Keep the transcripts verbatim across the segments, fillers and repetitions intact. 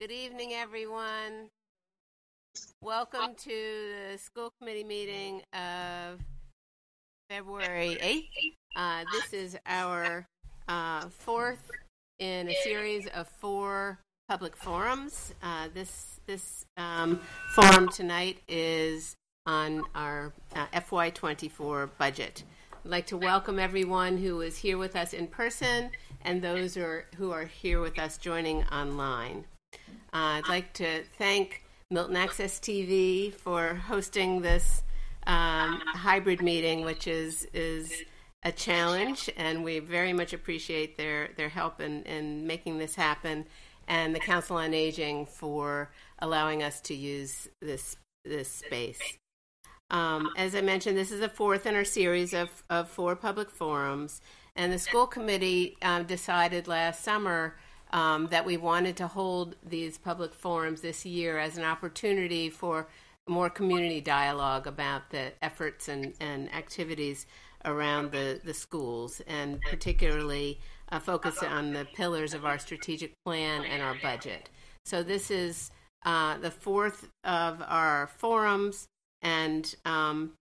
Good evening, everyone. Welcome to the school committee meeting of February eighth. Uh, this is our uh, fourth in a series of four public forums. Uh, this this um, forum tonight is on our uh, F Y twenty-four budget. I'd like to welcome everyone who is here with us in person and those who are, who are here with us joining online. Uh, I'd like to thank Milton Access T V for hosting this um, hybrid meeting, which is is a challenge, and we very much appreciate their, their help in, in making this happen, and the Council on Aging for allowing us to use this this space. Um, as I mentioned, this is the fourth in our series of, of four public forums, and the school committee um, decided last summer um, that we wanted to hold these public forums this year as an opportunity for more community dialogue about the efforts and, and activities around the, the schools, and particularly a focus on the pillars of our strategic plan and our budget. So this is uh, the fourth of our forums, and um,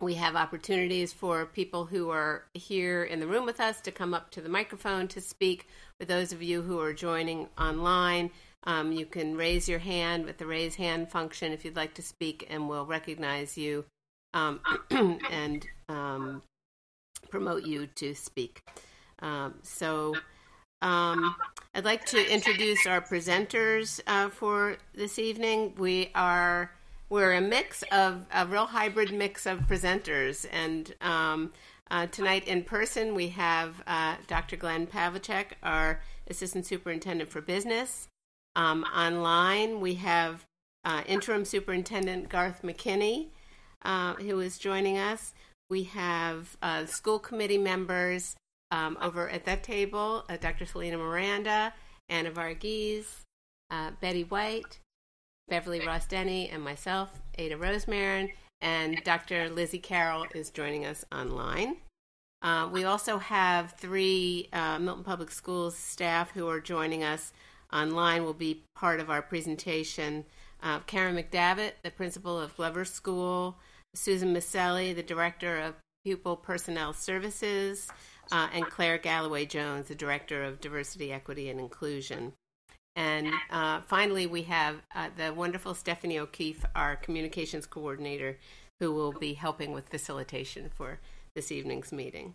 we have opportunities for people who are here in the room with us to come up to the microphone to speak. For those of you who are joining online, um, you can raise your hand with the raise hand function if you'd like to speak, and we'll recognize you um, and um, promote you to speak. Um, so um, I'd like to introduce our presenters uh, for this evening. We are, we're a mix of, a real hybrid mix of presenters. And um, uh, tonight in person, we have uh, Doctor Glenn Pavlicek, our Assistant Superintendent for Business. Um, online, we have uh, Interim Superintendent Garth McKinney, uh, who is joining us. We have uh, school committee members. Um, over at that table, uh, Doctor Selena Miranda, Anna Varghese, uh, Betty White, Beverly Ross-Denny, and myself, Ada Rosemarin, and Doctor Lizzie Carroll is joining us online. Uh, we also have three uh, Milton Public Schools staff who are joining us online, will be part of our presentation. Uh, Karen McDavitt, the principal of Glover School, Susan Maselli, the director of Pupil Personnel Services, Uh, and Claire Galloway-Jones, the Director of Diversity, Equity, and Inclusion. And uh, finally, we have uh, the wonderful Stephanie O'Keefe, our Communications Coordinator, who will be helping with facilitation for this evening's meeting.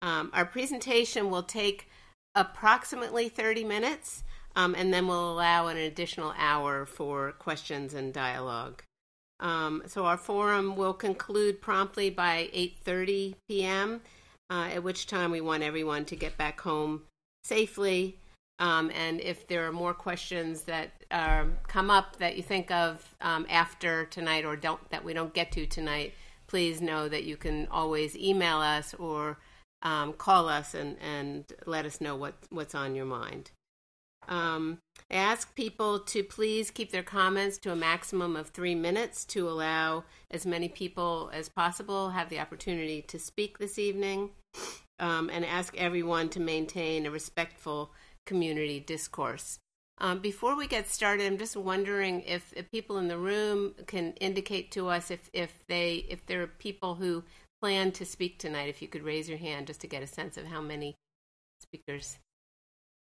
Um, our presentation will take approximately thirty minutes, um, and then we'll allow an additional hour for questions and dialogue. Um, so our forum will conclude promptly by eight thirty p m, Uh, at which time we want everyone to get back home safely. Um, and if there are more questions that uh, come up that you think of um, after tonight or don't that we don't get to tonight, please know that you can always email us or um, call us and, and let us know what, what's on your mind. Um, I ask people to please keep their comments to a maximum of three minutes to allow as many people as possible have the opportunity to speak this evening, um, and ask everyone to maintain a respectful community discourse. Um, before we get started, I'm just wondering if, if people in the room can indicate to us if, if they if there are people who plan to speak tonight, if you could raise your hand just to get a sense of how many speakers.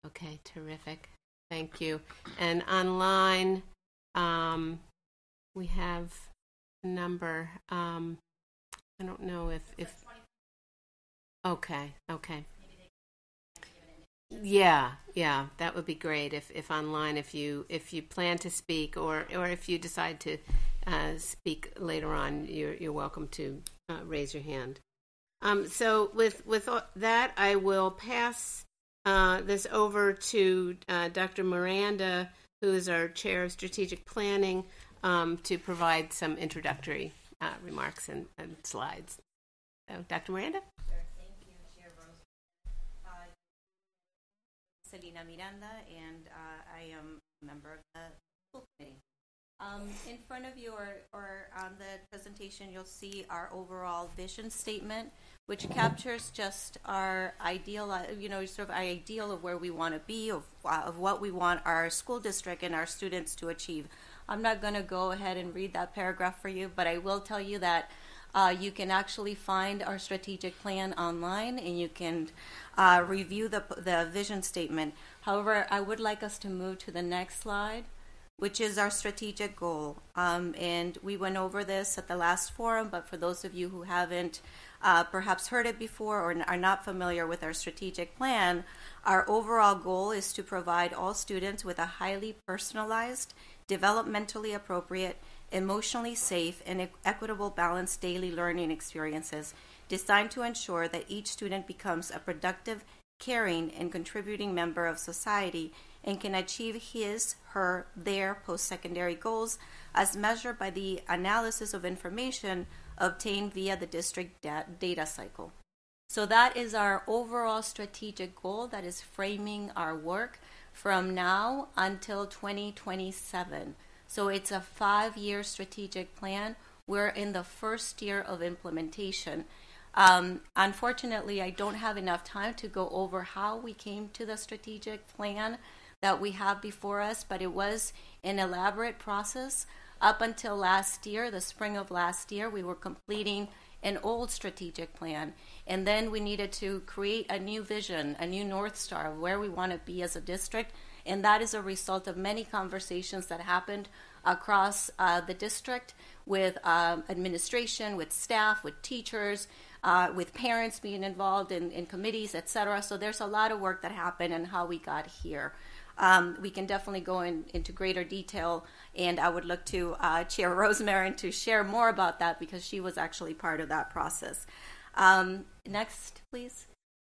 Okay, terrific. Thank you. And online, um, we have a number. Um, I don't know if, if. Okay, okay. Yeah, yeah. That would be great if, if online, if you if you plan to speak, or, or if you decide to uh, speak later on, you're you're welcome to uh, raise your hand. Um, so with with that, I will pass Uh, this over to uh, Doctor Miranda, who is our Chair of Strategic Planning, um, to provide some introductory uh, remarks and, and slides. So, Doctor Miranda? Sure. Thank you, Chair Rose. Uh, Selena Miranda, and uh, I am a member of the school committee. Um, in front of you, or, or on the presentation, you'll see our overall vision statement, which captures just our ideal, you know, sort of our ideal of where we want to be, of, of what we want our school district and our students to achieve. I'm not going to go ahead and read that paragraph for you, but I will tell you that uh, you can actually find our strategic plan online, and you can uh, review the, the vision statement. However, I would like us to move to the next slide, which is our strategic goal. Um, and we went over this at the last forum, but for those of you who haven't uh, perhaps heard it before or are not familiar with our strategic plan, our overall goal is to provide all students with a highly personalized, developmentally appropriate, emotionally safe, and equitable, balanced daily learning experiences designed to ensure that each student becomes a productive, caring, and contributing member of society and can achieve his, her, their post-secondary goals as measured by the analysis of information obtained via the district data cycle. So that is our overall strategic goal that is framing our work from now until twenty twenty-seven. So it's a five-year strategic plan. We're in the first year of implementation. Um, unfortunately, I don't have enough time to go over how we came to the strategic plan that we have before us, but it was an elaborate process. Up until last year, the spring of last year, we were completing an old strategic plan, and then we needed to create a new vision, a new North Star of where we want to be as a district, and that is a result of many conversations that happened across uh, the district with um, administration, with staff, with teachers, uh, with parents being involved in, in committees, et cetera. So there's a lot of work that happened and how we got here. Um, we can definitely go in, into greater detail, and I would look to uh, Chair Rosemarin to share more about that because she was actually part of that process. Um, next, please.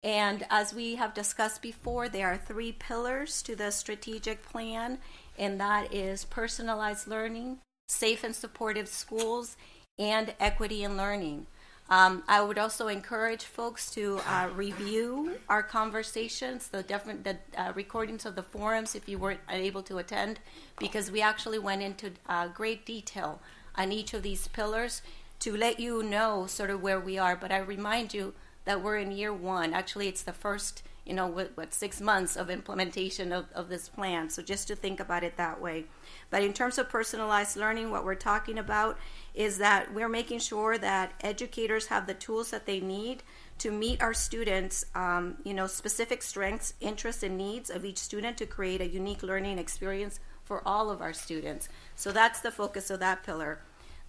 And as we have discussed before, there are three pillars to the strategic plan, and that is personalized learning, safe and supportive schools, and equity in learning. Um, I would also encourage folks to uh, review our conversations, the, different, the uh, recordings of the forums if you weren't able to attend, because we actually went into uh, great detail on each of these pillars to let you know sort of where we are. But I remind you that we're in year one. Actually, it's the first, you know, what, what six months of implementation of, of this plan. So just to think about it that way. But in terms of personalized learning, what we're talking about is that we're making sure that educators have the tools that they need to meet our students, um, you know, specific strengths, interests, and needs of each student to create a unique learning experience for all of our students. So that's the focus of that pillar.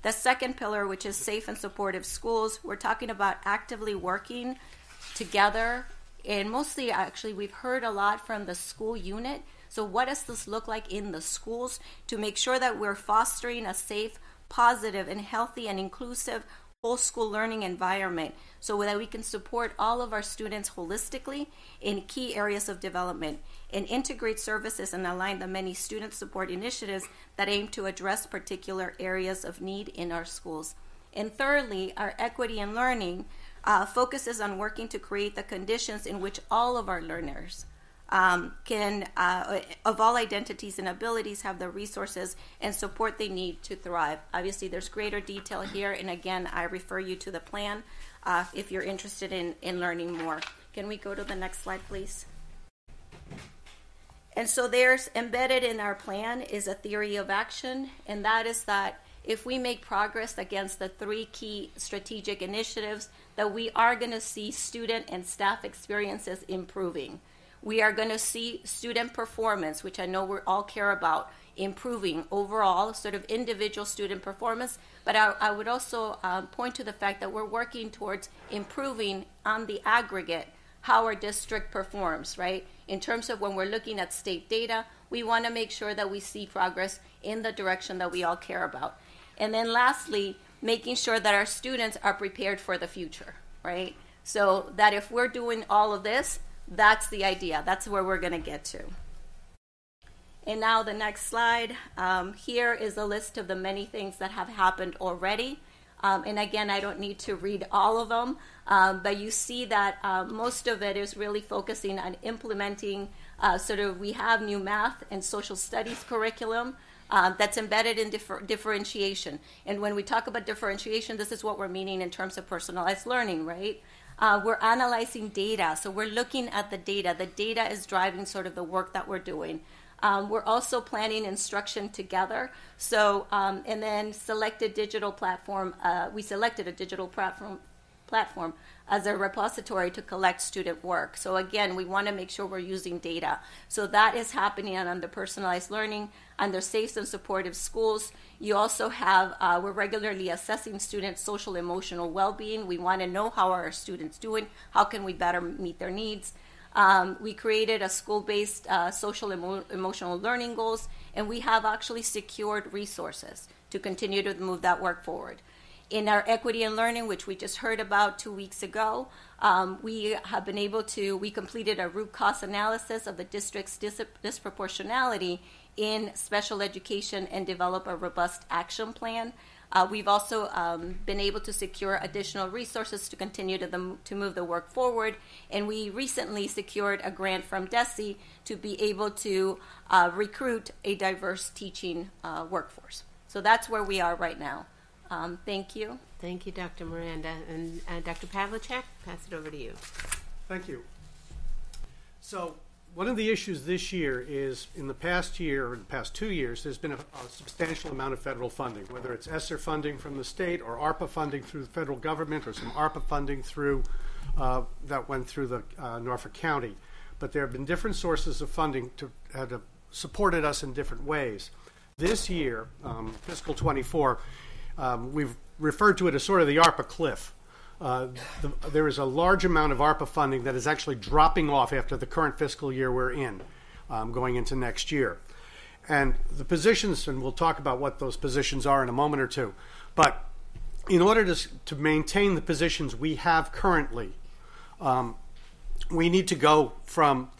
The second pillar, which is safe and supportive schools, we're talking about actively working together. And mostly, actually, we've heard a lot from the school unit. So what does this look like in the schools to make sure that we're fostering a safe, positive and healthy and inclusive whole school learning environment so that we can support all of our students holistically in key areas of development and integrate services and align the many student support initiatives that aim to address particular areas of need in our schools. And thirdly, our equity in learning uh, focuses on working to create the conditions in which all of our learners Um, can, uh, of all identities and abilities, have the resources and support they need to thrive. Obviously, there's greater detail here, and again, I refer you to the plan uh, if you're interested in, in learning more. Can we go to the next slide, please? And so there's embedded in our plan is a theory of action, and that is that if we make progress against the three key strategic initiatives, that we are going to see student and staff experiences improving. We are going to see student performance, which I know we all care about, improving overall, sort of individual student performance. But I, I would also uh, point to the fact that we're working towards improving on the aggregate how our district performs, right? In terms of when we're looking at state data, we want to make sure that we see progress in the direction that we all care about. And then lastly, making sure that our students are prepared for the future, right? So that if we're doing all of this, that's the idea. That's where we're going to get to. And now the next slide. Um, here is a list of the many things that have happened already. Um, and again, I don't need to read all of them, um, but you see that uh, most of it is really focusing on implementing uh, sort of we have new math and social studies curriculum uh, that's embedded in differ differentiation. And when we talk about differentiation, this is what we're meaning in terms of personalized learning, right? Uh, we're analyzing data, so we're looking at the data. The data is driving sort of the work that we're doing. Um, we're also planning instruction together. So, um, and then selected digital platform. Uh, we selected a digital platform platform as a repository to collect student work. So again, we want to make sure we're using data. So that is happening under personalized learning, under safe and supportive schools. You also have, uh, we're regularly assessing students' social emotional well-being. We want to know how are our students doing, how can we better meet their needs. Um, we created a school-based uh, social emo- emotional learning goals, and we have actually secured resources to continue to move that work forward. In our equity and learning, which we just heard about two weeks ago, um, we have been able to, we completed a root cause analysis of the district's dis- disproportionality in special education and develop a robust action plan. Uh, we've also um, been able to secure additional resources to continue to, the, to move the work forward. And we recently secured a grant from DESE to be able to uh, recruit a diverse teaching uh, workforce. So that's where we are right now. Um, thank you. Thank you, Doctor Miranda. And uh, Doctor Pavlicek, pass it over to you. Thank you. So one of the issues this year is in the past year, or the past two years, there's been a, a substantial amount of federal funding, whether it's ESSER funding from the state or ARPA funding through the federal government or some ARPA funding through uh, that went through the uh, Norfolk County. But there have been different sources of funding to have uh, supported us in different ways. This year, um, fiscal twenty-four, um, we've referred to it as sort of the ARPA cliff. Uh, the, there is a large amount of ARPA funding that is actually dropping off after the current fiscal year we're in, um, going into next year. And the positions, and we'll talk about what those positions are in a moment or two, but in order to, to maintain the positions we have currently, um, we need to go from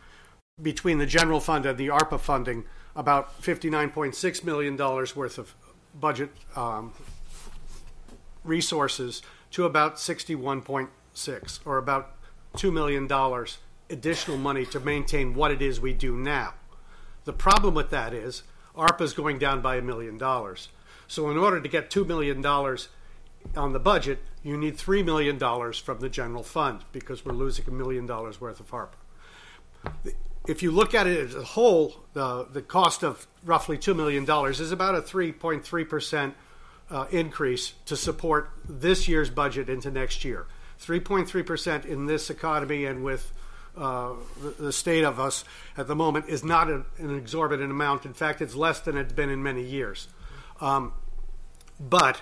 between the general fund and the ARPA funding about fifty-nine point six million dollars worth of budget um, resources to about sixty-one point six, or about two million dollars additional money to maintain what it is we do now. The problem with that is ARPA is going down by a million dollars. So in order to get two million dollars on the budget, you need three million dollars from the general fund because we're losing a million dollars worth of ARPA. If you look at it as a whole, uh, the cost of roughly two million dollars is about a three point three percent Uh, increase to support this year's budget into next year. three point three percent in this economy and with uh, the, the state of us at the moment is not a, an exorbitant amount. In fact, it's less than it's been in many years. Um, but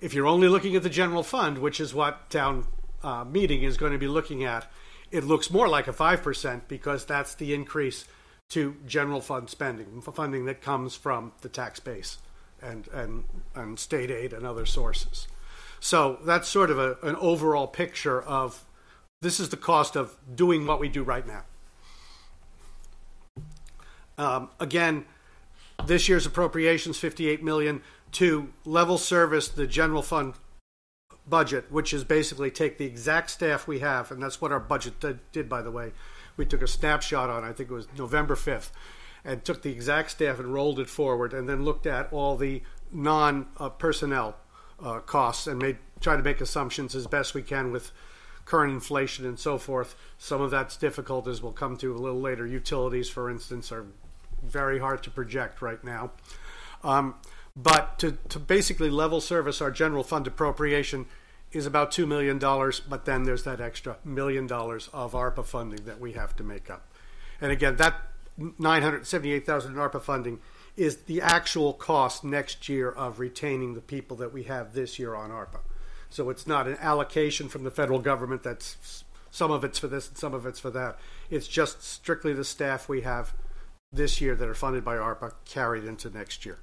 if you're only looking at the general fund, which is what town uh, meeting is going to be looking at, it looks more like a five percent because that's the increase to general fund spending, funding that comes from the tax base. And, and and state aid and other sources. So that's sort of a, an overall picture of this is the cost of doing what we do right now. Um, again, this year's appropriations, fifty-eight million dollars, to level service the general fund budget, which is basically take the exact staff we have, and that's what our budget did, did by the way. We took a snapshot on, I think it was November fifth, and took the exact staff and rolled it forward and then looked at all the non-personnel uh, uh, costs and made try to make assumptions as best we can with current inflation and so forth. Some of that's difficult, as we'll come to a little later. Utilities, for instance, are very hard to project right now. Um, but to, to basically level service our general fund appropriation is about two million dollars, but then there's that extra million dollars of ARPA funding that we have to make up. And again, that nine hundred seventy-eight thousand dollars in ARPA funding is the actual cost next year of retaining the people that we have this year on ARPA. So it's not an allocation from the federal government that's some of it's for this and some of it's for that. It's just strictly the staff we have this year that are funded by ARPA carried into next year.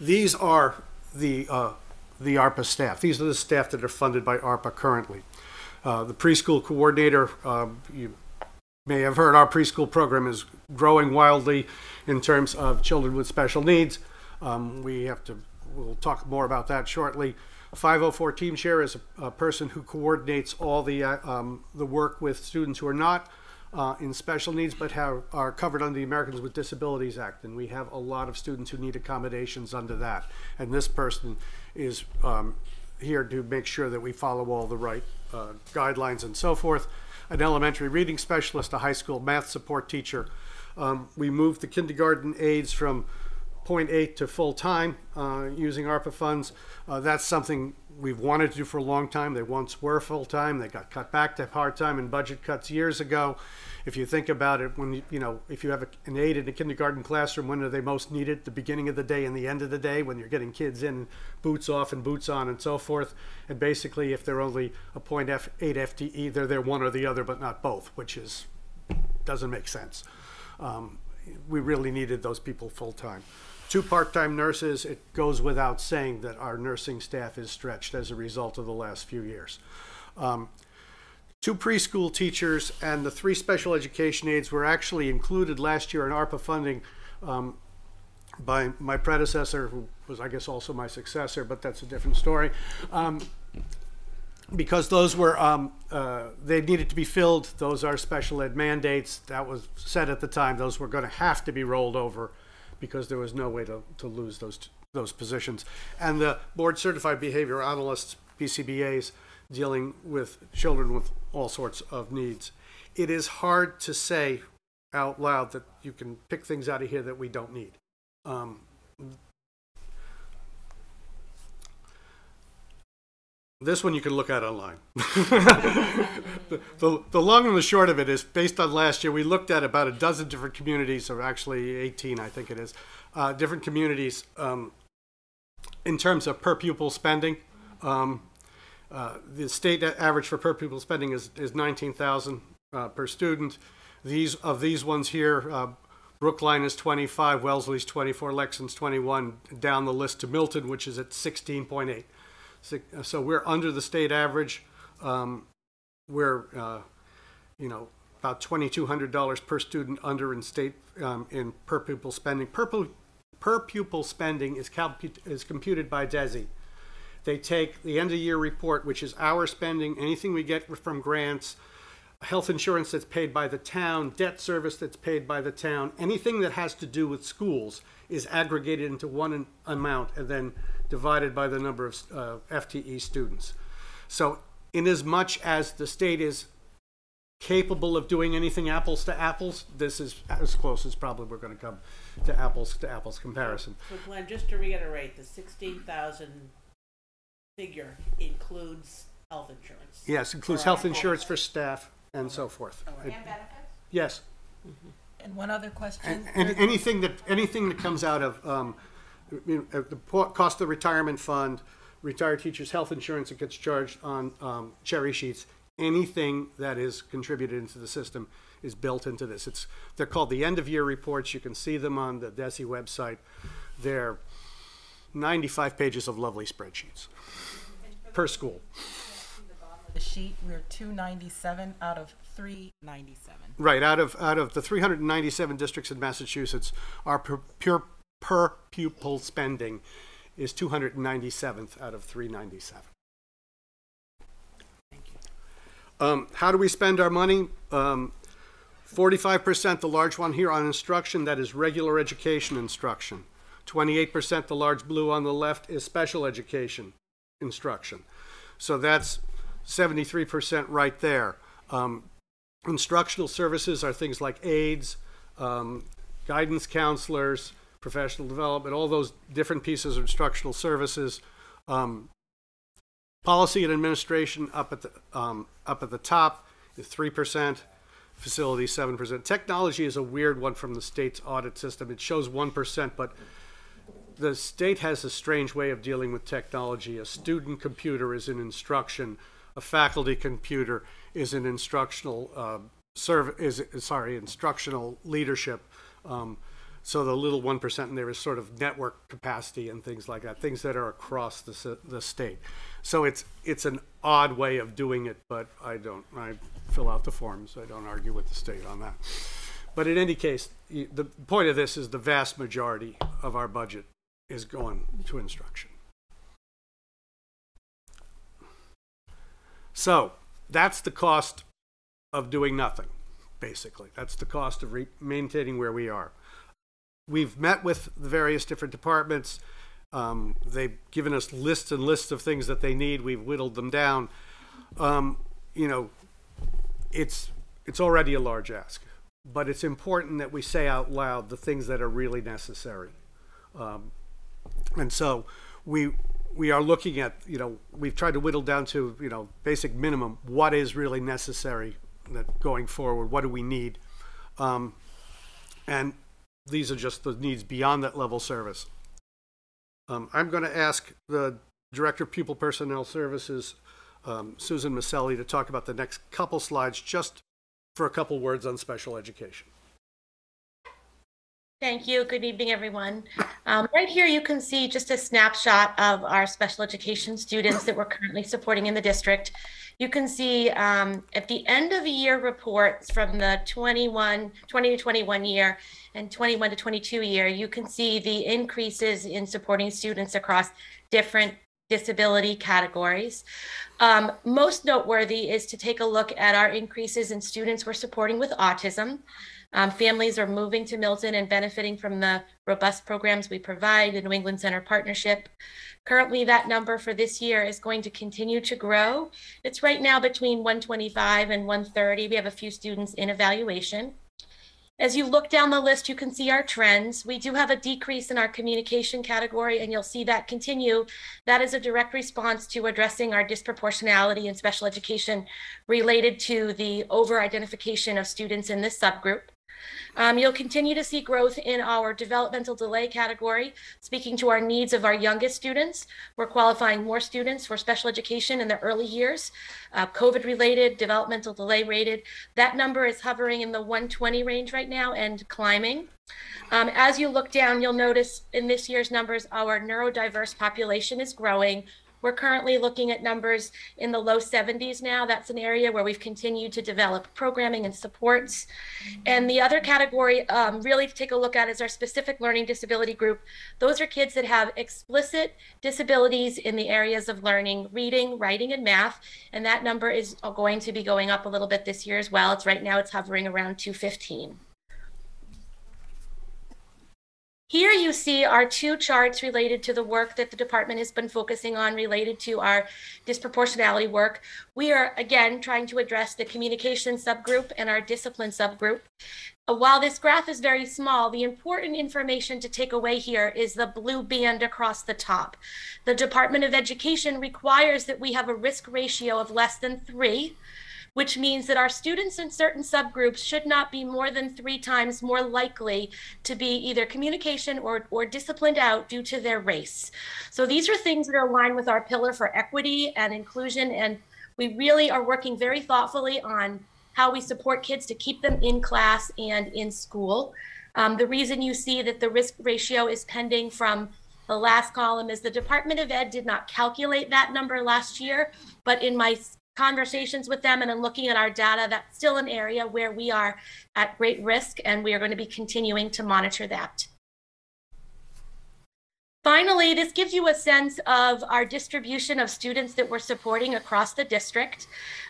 These are the uh, the ARPA staff. These are the staff that are funded by ARPA currently. Uh, the preschool coordinator, um, you may have heard our preschool program is growing wildly in terms of children with special needs. Um, we have to, we'll talk more about that shortly. five oh four team chair is a, a person who coordinates all the uh, um, the work with students who are not uh, in special needs but have, are covered under the Americans with Disabilities Act, and we have a lot of students who need accommodations under that. And this person is um, here to make sure that we follow all the right uh, guidelines and so forth. An elementary reading specialist, a high school math support teacher. Um, we moved the kindergarten aides from point eight to full-time uh, using ARPA funds. Uh, that's something we've wanted to do for a long time. They once were full-time. They got cut back to part-time in budget cuts years ago. If you think about it, when you, you know, if you have a, an aide in a kindergarten classroom, when are they most needed? The beginning of the day and the end of the day, when you're getting kids in, boots off and boots on and so forth. And basically, if they're only a point eight F T E, they're there one or the other, but not both, which is doesn't make sense. Um, we really needed those people full-time. Two part-time nurses, it goes without saying that our nursing staff is stretched as a result of the last few years. Um, two preschool teachers and the three special education aides were actually included last year in ARPA funding um, by my predecessor, who was, I guess, also my successor, but that's a different story. Um, because those were, um, uh, they needed to be filled. Those are special ed mandates. That was said at the time. Those were going to have to be rolled over, because there was no way to, to lose those, those positions. And the board certified behavior analysts, B C B As, dealing with children with all sorts of needs. It is hard to say out loud that you can pick things out of here that we don't need. Um, This one you can look at online. the, the, the long and the short of it is, based on last year, we looked at about a dozen different communities, or actually eighteen, I think it is, uh, different communities um, in terms of per pupil spending. Um, uh, the state average for per pupil spending is, is nineteen thousand dollars uh, per student. These of these ones here, uh, Brookline is twenty-five, Wellesley's twenty-four, Lexington's twenty-one, down the list to Milton, which is at sixteen point eight. So we're under the state average. Um, we're, uh, you know, about twenty-two hundred dollars per student under in state um, in per pupil spending. Per, pu per pupil spending is, is computed by DESE. They take the end of year report, which is our spending, anything we get from grants, health insurance that's paid by the town, debt service that's paid by the town, anything that has to do with schools is aggregated into one amount and then divided by the number of uh, F T E students. So in as much as the state is capable of doing anything apples to apples, this is as close as probably we're going to come to apples to apples comparison. So Glenn, just to reiterate, the sixteen thousand figure includes health insurance. Yes, includes health insurance for staff and so forth. And benefits? Yes. Mm-hmm. And one other question. And, and anything that anything that comes out of um, the cost of the retirement fund, retired teachers' health insurance that gets charged on um, cherry sheets, anything that is contributed into the system is built into this. It's they're called the end-of-year reports. You can see them on the DESE website. They're ninety-five pages of lovely spreadsheets per school. The sheet, we're two ninety-seven out of three ninety-seven. Right, out of out of the three hundred ninety-seven districts in Massachusetts, our per, per, per pupil spending is two hundred ninety-seventh out of three ninety-seven. Thank you. Um, how do we spend our money? Um, forty-five percent, the large one here, on instruction, that is regular education instruction. twenty-eight percent, the large blue on the left, is special education instruction. So that's seventy-three percent right there. Um, instructional services are things like aides, um, guidance counselors, professional development, all those different pieces of instructional services. Um, policy and administration up at the, um, up at the top is three percent, facilities seven percent. Technology is a weird one from the state's audit system. It shows one percent, but the state has a strange way of dealing with technology. A student computer is in instruction. A faculty computer is an instructional uh, serv is sorry instructional leadership. Um, so the little one percent in there is sort of network capacity and things like that, things that are across the the state. So it's it's an odd way of doing it, but I don't I fill out the forms. I don't argue with the state on that. But in any case, the point of this is the vast majority of our budget is going to instruction. So that's the cost of doing nothing, basically. That's the cost of re maintaining where we are. We've met with the various different departments. Um, they've given us lists and lists of things that they need. We've whittled them down. Um, you know, it's, it's already a large ask, but it's important that we say out loud the things that are really necessary. Um, and so we, we are looking at, you know, we've tried to whittle down to, you know, basic minimum, what is really necessary that going forward, what do we need? Um, and these are just the needs beyond that level service. Um, I'm going to ask the Director of Pupil Personnel Services, um, Susan Maselli, to talk about the next couple slides just for a couple words on special education. Thank you. Good evening, everyone. Um, right here you can see just a snapshot of our special education students that we're currently supporting in the district. You can see um, at the end of the year reports from the twenty to twenty-one year and twenty-one to twenty-two year, you can see the increases in supporting students across different disability categories. Um, most noteworthy is to take a look at our increases in students we're supporting with autism. Um, families are moving to Milton and benefiting from the robust programs we provide, the New England Center Partnership. Currently, that number for this year is going to continue to grow. It's right now between one twenty-five and one thirty. We have a few students in evaluation. As you look down the list, you can see our trends. We do have a decrease in our communication category, and you'll see that continue. That is a direct response to addressing our disproportionality in special education related to the over-identification of students in this subgroup. Um, you'll continue to see growth in our developmental delay category, speaking to our needs of our youngest students. We're qualifying more students for special education in the early years, uh, COVID-related, developmental delay-rated. That number is hovering in the one twenty range right now and climbing. Um, as you look down, you'll notice in this year's numbers, our neurodiverse population is growing. We're currently looking at numbers in the low seventies now. That's an area where we've continued to develop programming and supports. And the other category um, really to take a look at is our specific learning disability group. Those are kids that have explicit disabilities in the areas of learning, reading, writing, and math. And that number is going to be going up a little bit this year as well. It's right now it's hovering around two fifteen. Here you see our two charts related to the work that the department has been focusing on related to our disproportionality work. We are, again, trying to address the communication subgroup and our discipline subgroup. While this graph is very small, the important information to take away here is the blue band across the top. The Department of Education requires that we have a risk ratio of less than three, which means that our students in certain subgroups should not be more than three times more likely to be either communication or, or disciplined out due to their race. So these are things that are aligned with our pillar for equity and inclusion, and we really are working very thoughtfully on how we support kids to keep them in class and in school. Um, the reason you see that the risk ratio is pending from the last column is the Department of Ed did not calculate that number last year, but in my conversations with them and in looking at our data, that's still an area where we are at great risk, and we are going to be continuing to monitor that. Finally, this gives you a sense of our distribution of students that we're supporting across the district.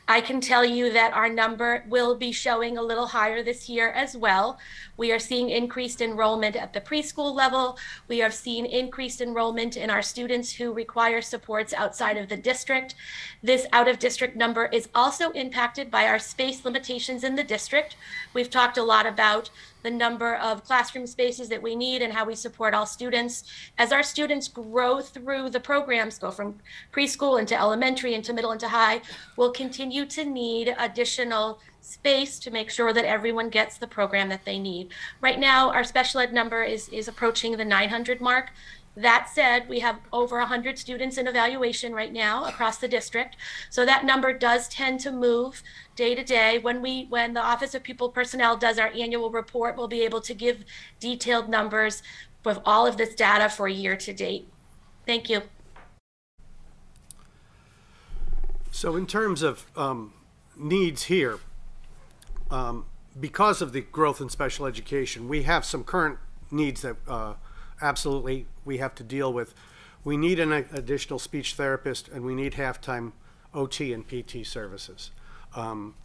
I can tell you that our number will be showing a little higher this year as well. We are seeing increased enrollment at the preschool level. We have seen increased enrollment in our students who require supports outside of the district. This out of district number is also impacted by our space limitations in the district. We've talked a lot about the number of classroom spaces that we need and how we support all students. As our students grow through the programs, go from preschool into elementary, into middle, into high, we'll continue to need additional space to make sure that everyone gets the program that they need. Right now, our special ed number is, is approaching the nine hundred mark. That said, we have over one hundred students in evaluation right now across the district. So that number does tend to move day to day. When we, when the Office of Pupil Personnel does our annual report, we'll be able to give detailed numbers with all of this data for year to date. Thank you. So in terms of um, needs here, um, because of the growth in special education, we have some current needs that uh, absolutely we have to deal with. We need an additional speech therapist, and we need half-time O T and P T services. Um,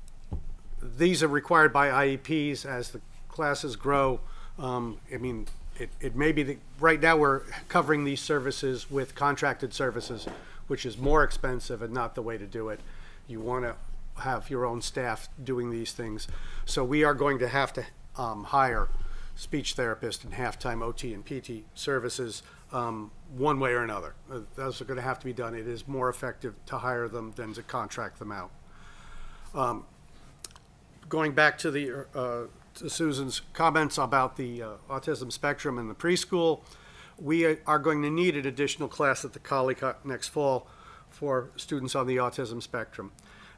these are required by I E Ps as the classes grow. Um, I mean, it, it may be that right now we're covering these services with contracted services, which is more expensive and not the way to do it. You want to have your own staff doing these things. So we are going to have to um, hire speech therapists and half-time O T and P T services um, one way or another. Those are going to have to be done. It is more effective to hire them than to contract them out. Um, going back to the uh, to Susan's comments about the uh, autism spectrum in the preschool, we are going to need an additional class at the Collicott next fall for students on the autism spectrum.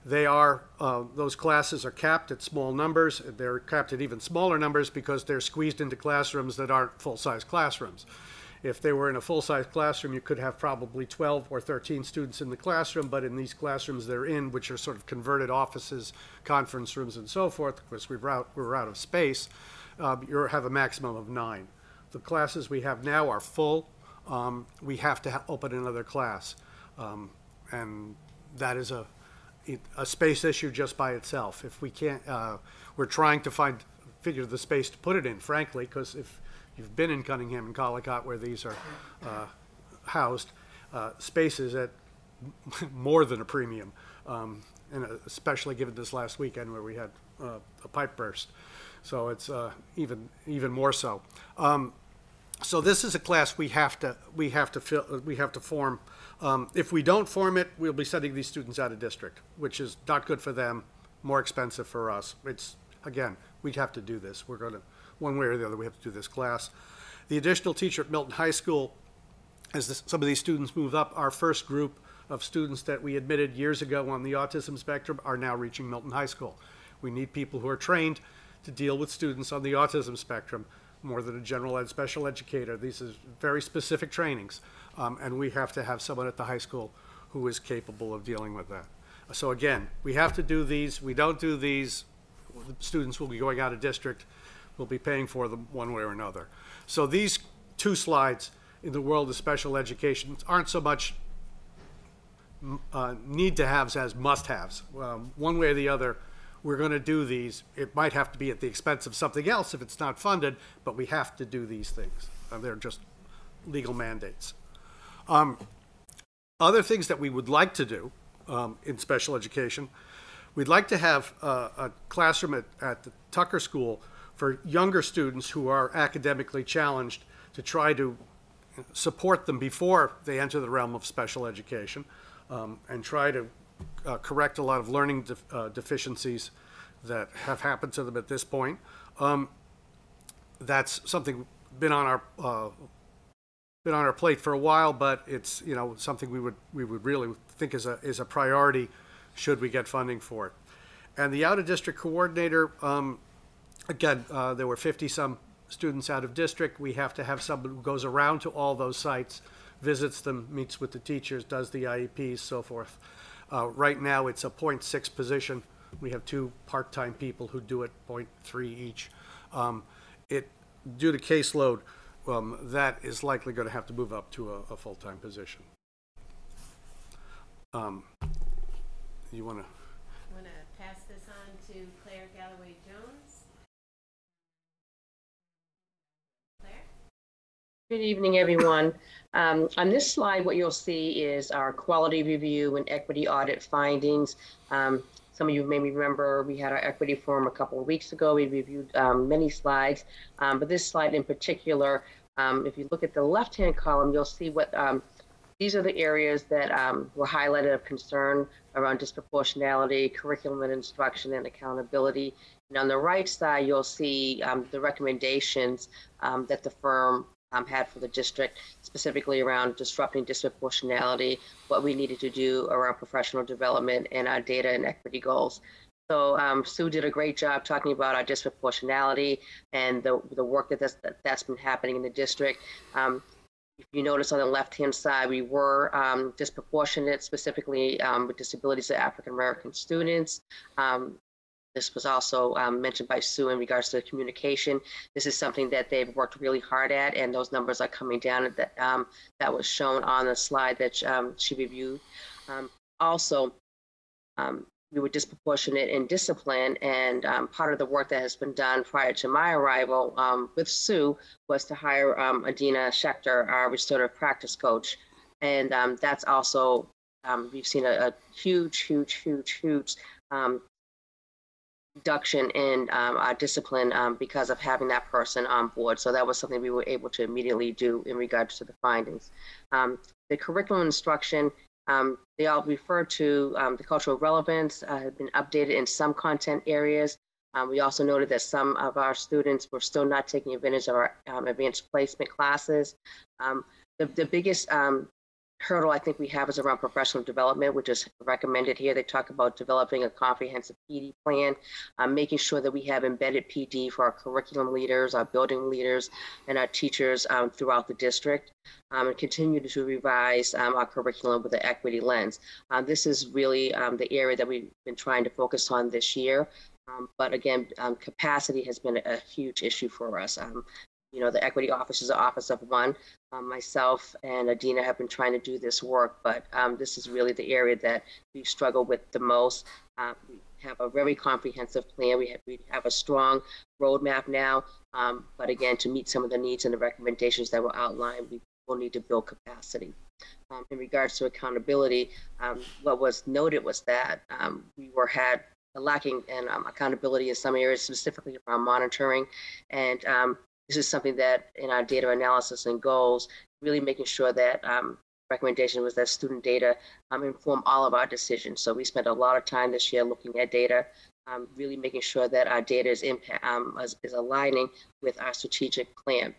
They are, uh, those classes are capped at small numbers. They're capped at even smaller numbers because they're squeezed into classrooms that aren't full-size classrooms. If they were in a full-size classroom, you could have probably twelve or thirteen students in the classroom, but in these classrooms they're in, which are sort of converted offices, conference rooms, and so forth, because we're out, we're out of space, uh, you have a maximum of nine. The classes we have now are full. Um, we have to ha open another class, um, and that is a a space issue just by itself. If we can't, uh, we're trying to find, figure the space to put it in, frankly, because if you've been in Cunningham and Collicott where these are uh, housed, uh, space is at more than a premium, um, and especially given this last weekend where we had uh, a pipe burst. So it's uh, even, even more so. Um, so this is a class we have to, we have to, fill, we have to form. Um, if we don't form it, we'll be sending these students out of district, which is not good for them, more expensive for us. It's, again, we'd have to do this. We're going to, one way or the other, we have to do this class. The additional teacher at Milton High School, as this, some of these students move up, our first group of students that we admitted years ago on the autism spectrum are now reaching Milton High School. We need people who are trained to deal with students on the autism spectrum, more than a general ed special educator. These are very specific trainings, um, and we have to have someone at the high school who is capable of dealing with that. So again, we have to do these. We don't do these, the students will be going out of district. We'll be paying for them one way or another. So these two slides in the world of special education aren't so much uh, need-to-haves as must-haves. Um, one way or the other, we're going to do these. It might have to be at the expense of something else if it's not funded, but we have to do these things. Uh, they're just legal mandates. Um, other things that we would like to do um, in special education, we'd like to have uh, a classroom at, at the Tucker School for younger students who are academically challenged to try to support them before they enter the realm of special education um, and try to Uh, correct a lot of learning def uh, deficiencies that have happened to them at this point. Um, that's something been on our uh, been on our plate for a while, but it's you know something we would we would really think is a is a priority should we get funding for it. And the out of district coordinator, um, again, uh, there were fifty some students out of district. We have to have someone who goes around to all those sites, visits them, meets with the teachers, does the I E Ps, so forth. Uh, right now, it's a point six position. We have two part-time people who do it, point three each. Um, it, due to caseload, um, that is likely going to have to move up to a, a full-time position. Um, you want to? I want to pass this on to Claire Galloway-Jones. Claire? Good evening, everyone. Um, on this slide, what you'll see is our quality review and equity audit findings. Um, some of you may remember we had our equity forum a couple of weeks ago. We reviewed um, many slides, um, but this slide in particular, um, if you look at the left-hand column, you'll see what um, these are the areas that um, were highlighted of concern around disproportionality, curriculum and instruction, and accountability. And on the right side, you'll see um, the recommendations um, that the firm Um, had for the district, specifically around disrupting disproportionality, what we needed to do around professional development and our data and equity goals. So um, Sue did a great job talking about our disproportionality and the, the work that that's, that that's been happening in the district. Um, if you notice on the left-hand side, we were um, disproportionate, specifically um, with disabilities of African-American students. Um, This was also um, mentioned by Sue in regards to communication. This is something that they've worked really hard at, and those numbers are coming down. That um, that was shown on the slide that um, she reviewed. Um, also, um, we were disproportionate in discipline. And um, part of the work that has been done prior to my arrival um, with Sue was to hire um, Adina Schechter, our restorative practice coach. And um, that's also, um, we've seen a, a huge, huge, huge, huge um, reduction in um, our discipline um, because of having that person on board. So that was something we were able to immediately do in regards to the findings. Um, the curriculum instruction, Um, they all refer to um, the cultural relevance, uh, have been updated in some content areas. Um, we also noted that some of our students were still not taking advantage of our um, advanced placement classes. Um, the, the biggest um, hurdle I think we have is around professional development, which is recommended here. They talk about developing a comprehensive P D plan, um, making sure that we have embedded P D for our curriculum leaders, our building leaders, and our teachers um, throughout the district, um, and continue to revise um, our curriculum with an equity lens. Uh, this is really um, the area that we've been trying to focus on this year. Um, but again, um, capacity has been a huge issue for us. Um, You know, the equity office is an office of one. Um, myself and Adina have been trying to do this work, but um, this is really the area that we've struggled with the most. Um, we have a very comprehensive plan. We have, we have a strong roadmap now, um, but again, to meet some of the needs and the recommendations that were outlined, we will need to build capacity. Um, in regards to accountability, um, what was noted was that um, we were had lacking in um, accountability in some areas, specifically around monitoring, and um, this is something that in our data analysis and goals, really making sure that um, recommendation was that student data um, inform all of our decisions. So we spent a lot of time this year looking at data, um, really making sure that our data is, impact, um, is, is aligning with our strategic plan.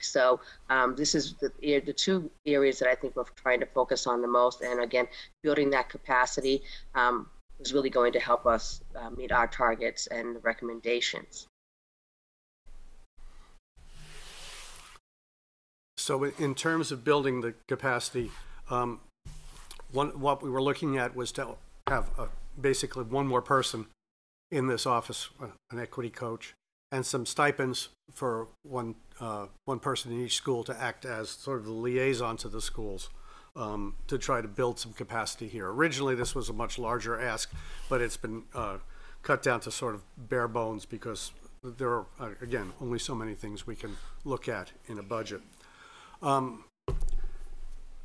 So um, this is the, the two areas that I think we're trying to focus on the most. And again, building that capacity um, is really going to help us uh, meet our targets and the recommendations. So in terms of building the capacity, um, one, what we were looking at was to have a, basically one more person in this office, an equity coach, and some stipends for one, uh, one person in each school to act as sort of the liaison to the schools um, to try to build some capacity here. Originally, this was a much larger ask, but it's been uh, cut down to sort of bare bones because there are, uh, again, only so many things we can look at in a budget. Um,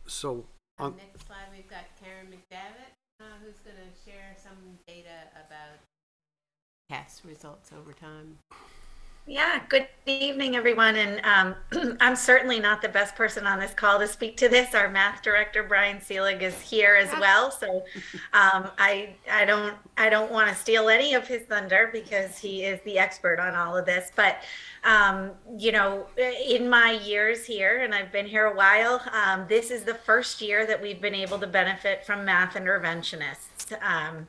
so on the next slide, we've got Karen McDavitt, uh, who's going to share some data about test results over time. Yeah, good evening, everyone. And um, I'm certainly not the best person on this call to speak to this. Our math director, Brian Selig, is here as well. So um, I, I don't, I don't want to steal any of his thunder because he is the expert on all of this. But, um, you know, in my years here, and I've been here a while, um, this is the first year that we've been able to benefit from math interventionists. Um,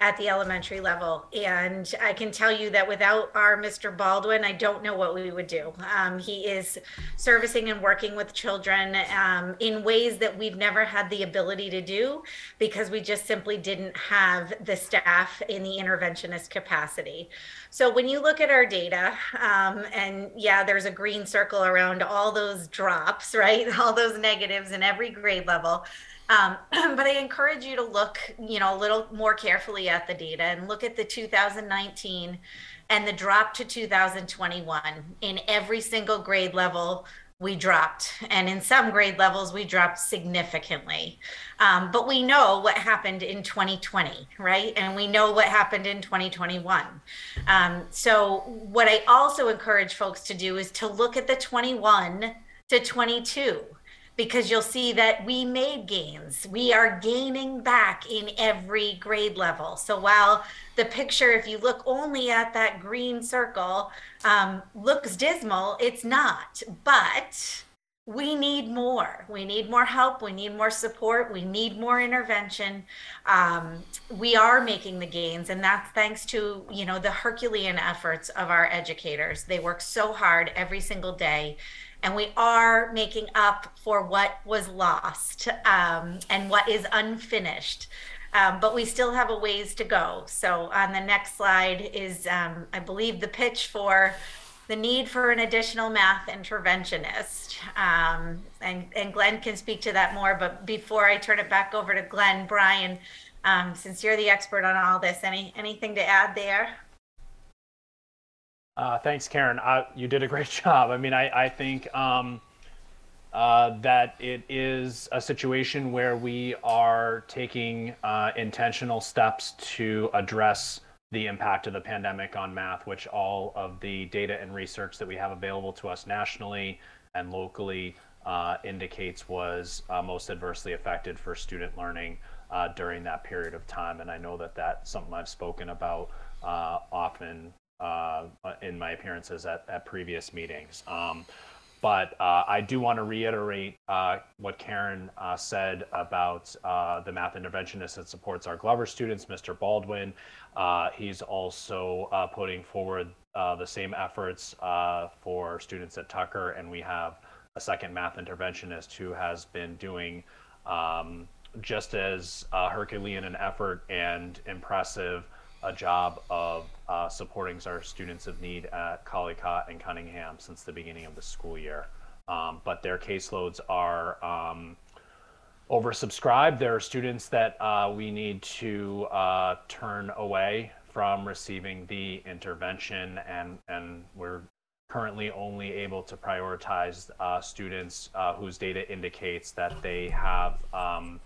at the elementary level. And I can tell you that without our Mister Baldwin, I don't know what we would do. Um, he is servicing and working with children um, in ways that we've never had the ability to do because we just simply didn't have the staff in the interventionist capacity. So when you look at our data, um, and yeah, there's a green circle around all those drops, right? All those negatives in every grade level. Um, but I encourage you to look, you know, a little more carefully at the data and look at the two thousand nineteen and the drop to two thousand twenty-one. In every single grade level, we dropped. And in some grade levels, we dropped significantly. Um, but we know what happened in twenty twenty, right? And we know what happened in twenty twenty-one. Um, so what I also encourage folks to do is to look at the twenty-one to twenty-two. Because you'll see that we made gains. We are gaining back in every grade level. So while the picture, if you look only at that green circle, um, looks dismal, it's not. But we need more. We need more help. We need more support. We need more intervention. Um, we are making the gains, and that's thanks to, you know, the Herculean efforts of our educators. They work so hard every single day. And we are making up for what was lost um, and what is unfinished, um, but we still have a ways to go. So on the next slide is, um, I believe, the pitch for the need for an additional math interventionist. Um, and, and Glenn can speak to that more, but before I turn it back over to Glenn, Brian, Um, since you're the expert on all this, any anything to add there? Uh, thanks, Karen. I, you did a great job. I mean, I, I think um, uh, that it is a situation where we are taking uh, intentional steps to address the impact of the pandemic on math, which all of the data and research that we have available to us nationally and locally uh, indicates was uh, most adversely affected for student learning uh, during that period of time. And I know that that's something I've spoken about uh, often uh, in my appearances at, at previous meetings. Um, but uh, I do want to reiterate uh, what Karen uh, said about uh, the math interventionist that supports our Glover students, Mister Baldwin. Uh, he's also uh, putting forward uh, the same efforts uh, for students at Tucker, and we have a second math interventionist who has been doing um, just as uh, Herculean an effort and impressive a job of uh, supporting our students of need at Collicott and Cunningham since the beginning of the school year. Um, but their caseloads are um, oversubscribed. There are students that uh, we need to uh, turn away from receiving the intervention, and, and we're currently only able to prioritize uh, students uh, whose data indicates that they have um,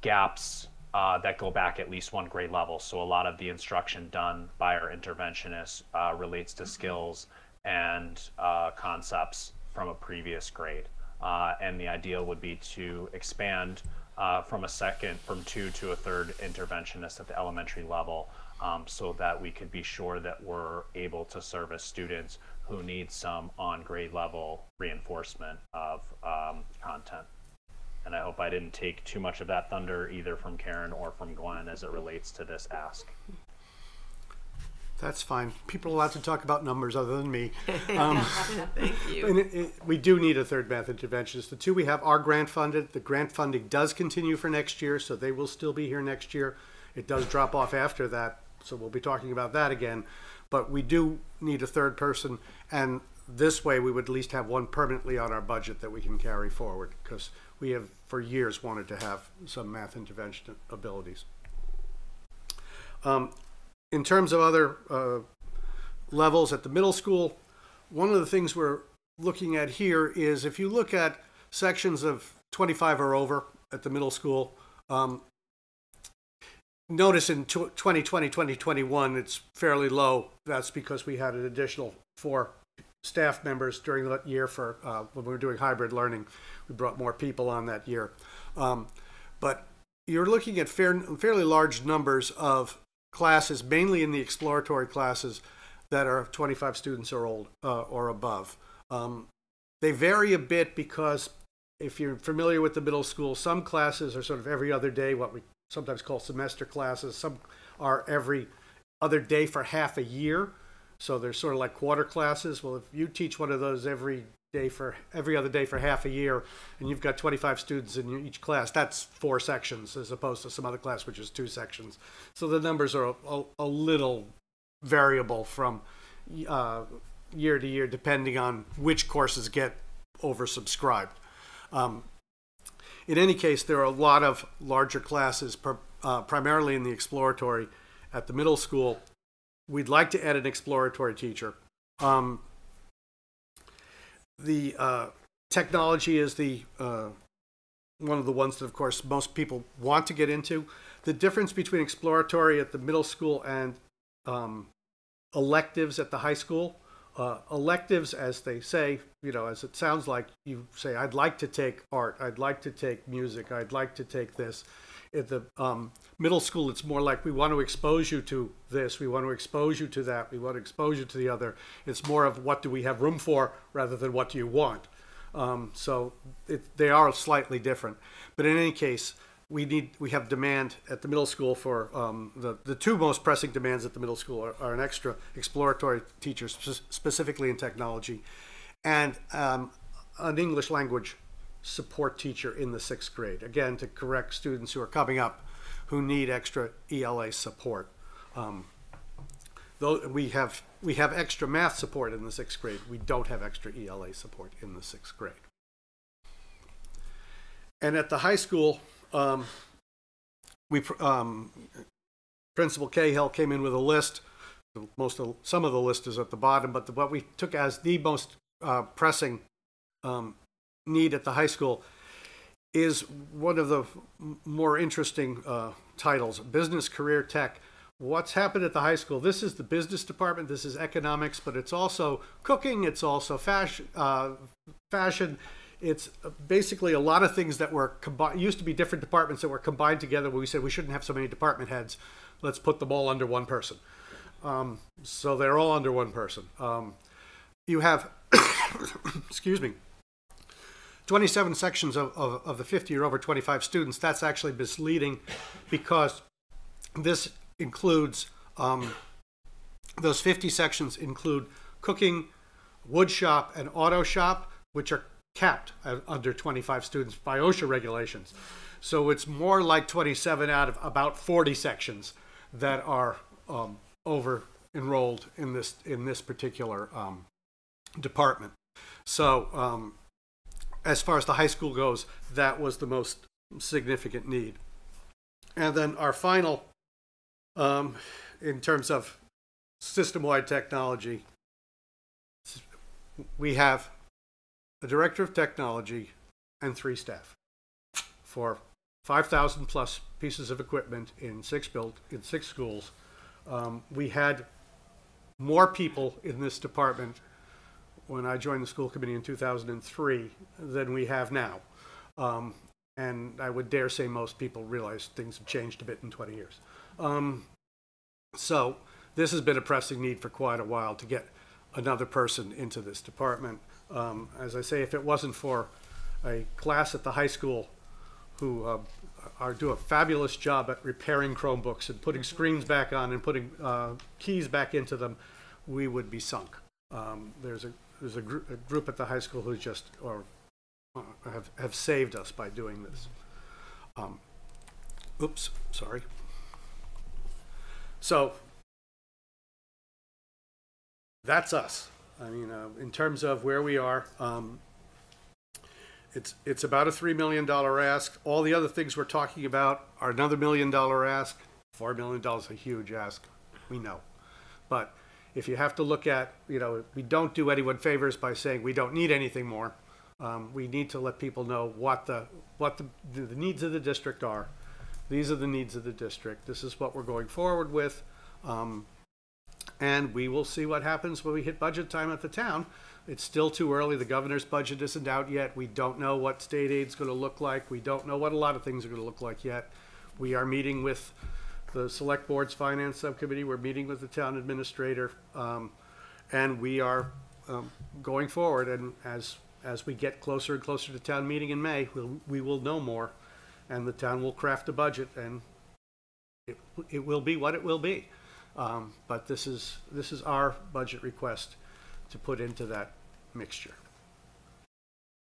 gaps Uh, that go back at least one grade level. So a lot of the instruction done by our interventionists uh, relates to skills and uh, concepts from a previous grade. Uh, and the ideal would be to expand uh, from a second, from two to a third interventionist at the elementary level, um, so that we could be sure that we're able to service students who need some on grade level reinforcement of um, content. And I hope I didn't take too much of that thunder either from Karen or from Glenn as it relates to this ask. That's fine. People are allowed to talk about numbers other than me. Um, Thank you. And it, it, we do need a third math interventionist. The two we have are grant funded. The grant funding does continue for next year, so they will still be here next year. It does drop off after that, so we'll be talking about that again. But we do need a third person, and this way we would at least have one permanently on our budget that we can carry forward, because we have for years wanted to have some math intervention abilities. Um, in terms of other uh, levels at the middle school, one of the things we're looking at here is if you look at sections of twenty-five or over at the middle school, um, notice in twenty twenty, twenty twenty-one, it's fairly low. That's because we had an additional four staff members during that year for uh, when we were doing hybrid learning. We brought more people on that year. Um, but you're looking at fair, fairly large numbers of classes, mainly in the exploratory classes, that are twenty-five students or, old, uh, or above. Um, they vary a bit because if you're familiar with the middle school, some classes are sort of every other day, what we sometimes call semester classes. Some are every other day for half a year. So they're sort of like quarter classes. Well, if you teach one of those every day for every other day for half a year, and you've got twenty-five students in each class, that's four sections as opposed to some other class which is two sections. So the numbers are a, a, a little variable from uh, year to year, depending on which courses get oversubscribed. Um, in any case, there are a lot of larger classes, per, uh, primarily in the exploratory at the middle school. We'd like to add an exploratory teacher. Um, the uh, technology is the uh, one of the ones that, of course, most people want to get into. The difference between exploratory at the middle school and um, electives at the high school, uh, electives, as they say, you know, as it sounds like, you say, I'd like to take art, I'd like to take music, I'd like to take this. At the um, middle school, it's more like we want to expose you to this, we want to expose you to that, we want to expose you to the other. It's more of what do we have room for rather than what do you want. Um, so it, they are slightly different. But in any case, we need we have demand at the middle school for um, the, the two most pressing demands at the middle school are, are an extra exploratory teacher, sp specifically in technology, and um, an English language support teacher in the sixth grade, again to correct students who are coming up who need extra E L A support. Um, though we have we have extra math support in the sixth grade, we don't have extra E L A support in the sixth grade. And at the high school, um, we um, Principal Cahill came in with a list. Most of, some of the list is at the bottom, but the, what we took as the most uh, pressing um, need at the high school is one of the more interesting uh, titles: Business Career Tech. What's happened at the high school? This is the business department. This is economics, but it's also cooking. It's also fashion. Uh, fashion. It's basically a lot of things that were combined. Used to be different departments that were combined together. When we said we shouldn't have so many department heads, let's put them all under one person. Um, so they're all under one person. Um, you have, excuse me, twenty-seven sections of, of, of the fifty or over twenty-five students. That's actually misleading, because this includes um, those fifty sections include cooking, wood shop, and auto shop, which are capped at under twenty-five students by OSHA regulations. So it's more like twenty-seven out of about forty sections that are um, over enrolled in this in this particular um, department. So um, as far as the high school goes, that was the most significant need. And then our final, um, in terms of system-wide technology, we have a director of technology and three staff for five thousand plus pieces of equipment in six built in six schools. Um, we had more people in this department when I joined the school committee in two thousand three than we have now. Um, and I would dare say most people realize things have changed a bit in twenty years. Um, so this has been a pressing need for quite a while to get another person into this department. Um, as I say, if it wasn't for a class at the high school who uh, are, do a fabulous job at repairing Chromebooks and putting screens back on and putting uh, keys back into them, we would be sunk. Um, there's a There's a, gr a group at the high school who just or uh, have, have saved us by doing this. Um, oops, sorry. So that's us. I mean, uh, in terms of where we are, um, it's, it's about a three million dollar ask. All the other things we're talking about are another million dollar ask. four million dollars is a huge ask, we know. But if you have to look at, you know, we don't do anyone favors by saying we don't need anything more. Um, we need to let people know what the what the, the needs of the district are. These are the needs of the district. This is what we're going forward with. Um, and we will see what happens when we hit budget time at the town. It's still too early. The governor's budget isn't out yet. We don't know what state aid's going to look like. We don't know what a lot of things are going to look like yet. We are meeting with the select board's finance subcommittee. We're meeting with the town administrator, um, and we are um, going forward. And as as we get closer and closer to town meeting in May, we'll, we will know more, and the town will craft a budget, and it it will be what it will be. Um, but this is this is our budget request to put into that mixture.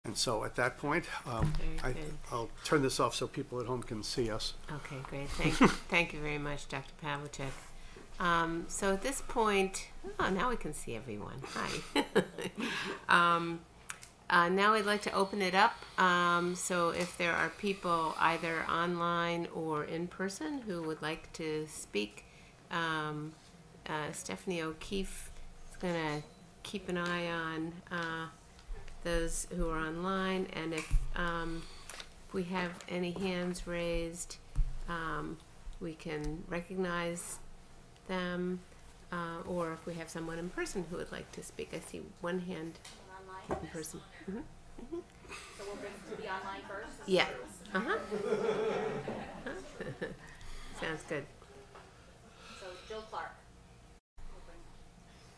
And so at that point, um, I, I'll turn this off so people at home can see us. Okay, great. Thank you. Thank you very much, Doctor Pavlicek. Um, so at this point, oh, now we can see everyone. Hi. um, uh, now I'd like to open it up. Um, so if there are people either online or in person who would like to speak, um, uh, Stephanie O'Keefe is going to keep an eye on Uh, those who are online, and if um, we have any hands raised, um, we can recognize them, uh, or if we have someone in person who would like to speak. I see one hand online in person. Mm-hmm. Mm-hmm. So we'll bring it to the online first? Yeah. Uh-huh. Uh-huh. Sounds good. So Jill Clark.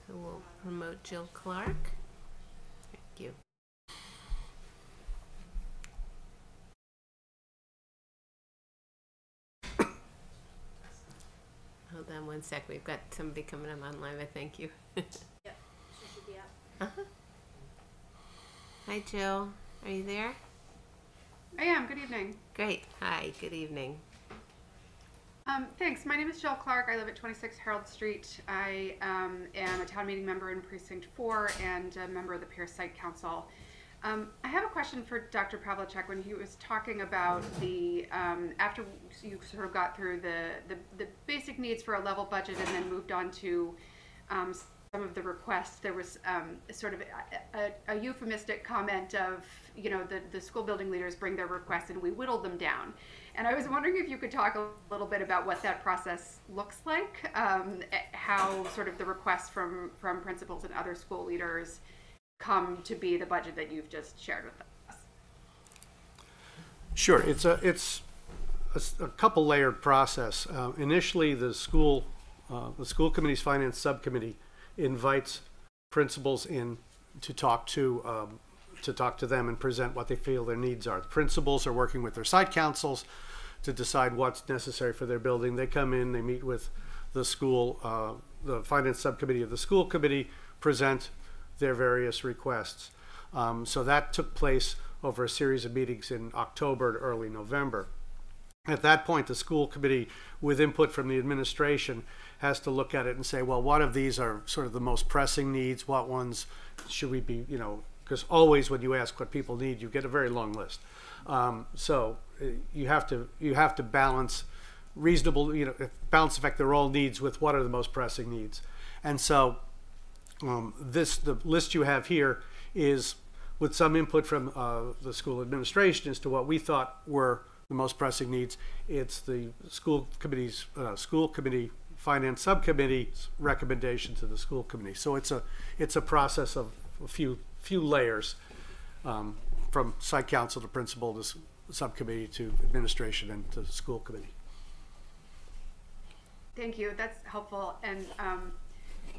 So we'll promote Jill Clark. Thank you. Hold on one sec. We've got somebody coming up online. I thank you. Yep, she should be up. Uh-huh. Hi, Jill. Are you there? I am. Good evening. Great. Hi. Good evening. Um, thanks. My name is Jill Clark. I live at twenty-six Harold Street. I um, am a town meeting member in Precinct four and a member of the Pierce Site Council. Um, I have a question for Doctor Pavlicek when he was talking about the, um, after you sort of got through the, the, the basic needs for a level budget and then moved on to um, some of the requests, there was um, sort of a, a, a euphemistic comment of, you know, the, the school building leaders bring their requests and we whittled them down. And I was wondering if you could talk a little bit about what that process looks like, um, how sort of the requests from, from principals and other school leaders come to be the budget that you've just shared with us. Sure, it's a, it's a, a couple layered process. Uh, initially, the school, uh, the school committee's finance subcommittee invites principals in to talk to um, to talk to them and present what they feel their needs are. The principals are working with their side councils to decide what's necessary for their building. They come in, they meet with the school, uh, the finance subcommittee of the school committee, present their various requests. Um, so that took place over a series of meetings in October to early November. At that point, the school committee, with input from the administration, has to look at it and say, well, what of these are sort of the most pressing needs? What ones should we be, you know, because always when you ask what people need, you get a very long list. Um, so you have to you have to balance reasonable, you know, balance affect their all needs with what are the most pressing needs. And so um, this the list you have here is with some input from uh, the school administration as to what we thought were the most pressing needs. It's the school committee's uh, school committee finance subcommittee's recommendation to the school committee. So it's a it's a process of a few. few layers um, from site council to principal to subcommittee to administration and to school committee. Thank you, that's helpful. And um,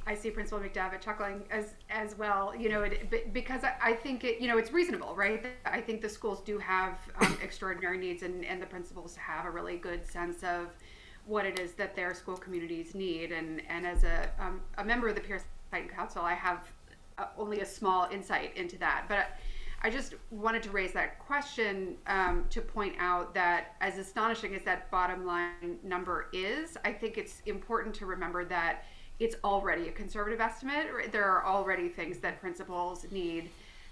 I see Principal McDavitt chuckling as as well, you know, it, because I, I think it, you know, it's reasonable, right? I think the schools do have um, extraordinary needs, and, and the principals have a really good sense of what it is that their school communities need. And, and as a, um, a member of the Pierce Site Council, I have Uh, only a small insight into that, but I just wanted to raise that question um, to point out that, as astonishing as that bottom line number is, I think it's important to remember that it's already a conservative estimate. There are already things that principals need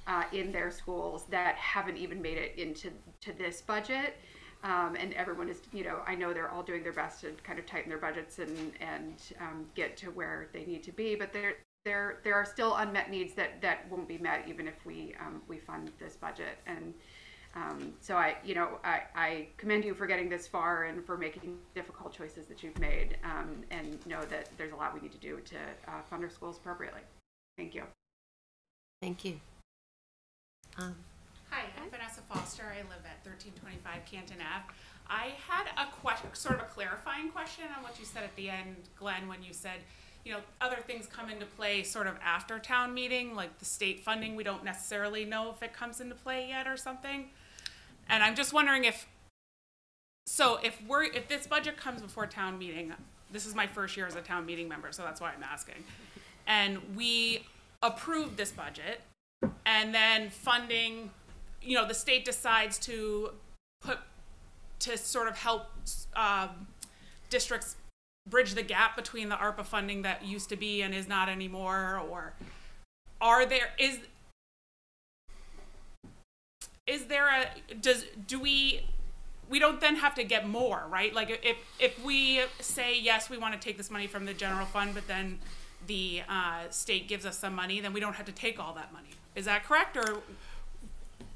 uh, in their schools that haven't even made it into to this budget, um, and everyone is, you know, I know they're all doing their best to kind of tighten their budgets and and um, get to where they need to be, but they're There, there are still unmet needs that, that won't be met even if we um, we fund this budget. And um, so I, you know, I, I commend you for getting this far and for making difficult choices that you've made, um, and know that there's a lot we need to do to uh, fund our schools appropriately. Thank you. Thank you. Um, Hi, I'm Vanessa Foster. I live at thirteen twenty-five Canton Avenue. I had a question, sort of a clarifying question on what you said at the end, Glenn, when you said, you know, other things come into play sort of after town meeting, like the state funding. We don't necessarily know if it comes into play yet or something. And I'm just wondering if, so if we're, if this budget comes before town meeting, this is my first year as a town meeting member, so that's why I'm asking. And we approve this budget, and then funding, you know, the state decides to put, to sort of help um, districts bridge the gap between the ARPA funding that used to be and is not anymore, or are there, is, is there a, does, do we, we don't then have to get more, right? Like if, if we say, yes, we want to take this money from the general fund, but then the uh, state gives us some money, then we don't have to take all that money. Is that correct? Or?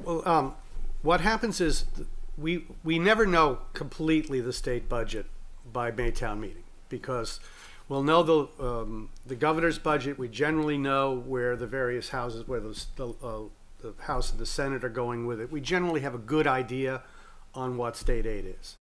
Well, um, what happens is we, we never know completely the state budget by Maytown meeting, because we'll know the um, the governor's budget. We generally know where the various houses, where the, the, uh, the House and the Senate are going with it. We generally have a good idea on what state aid is.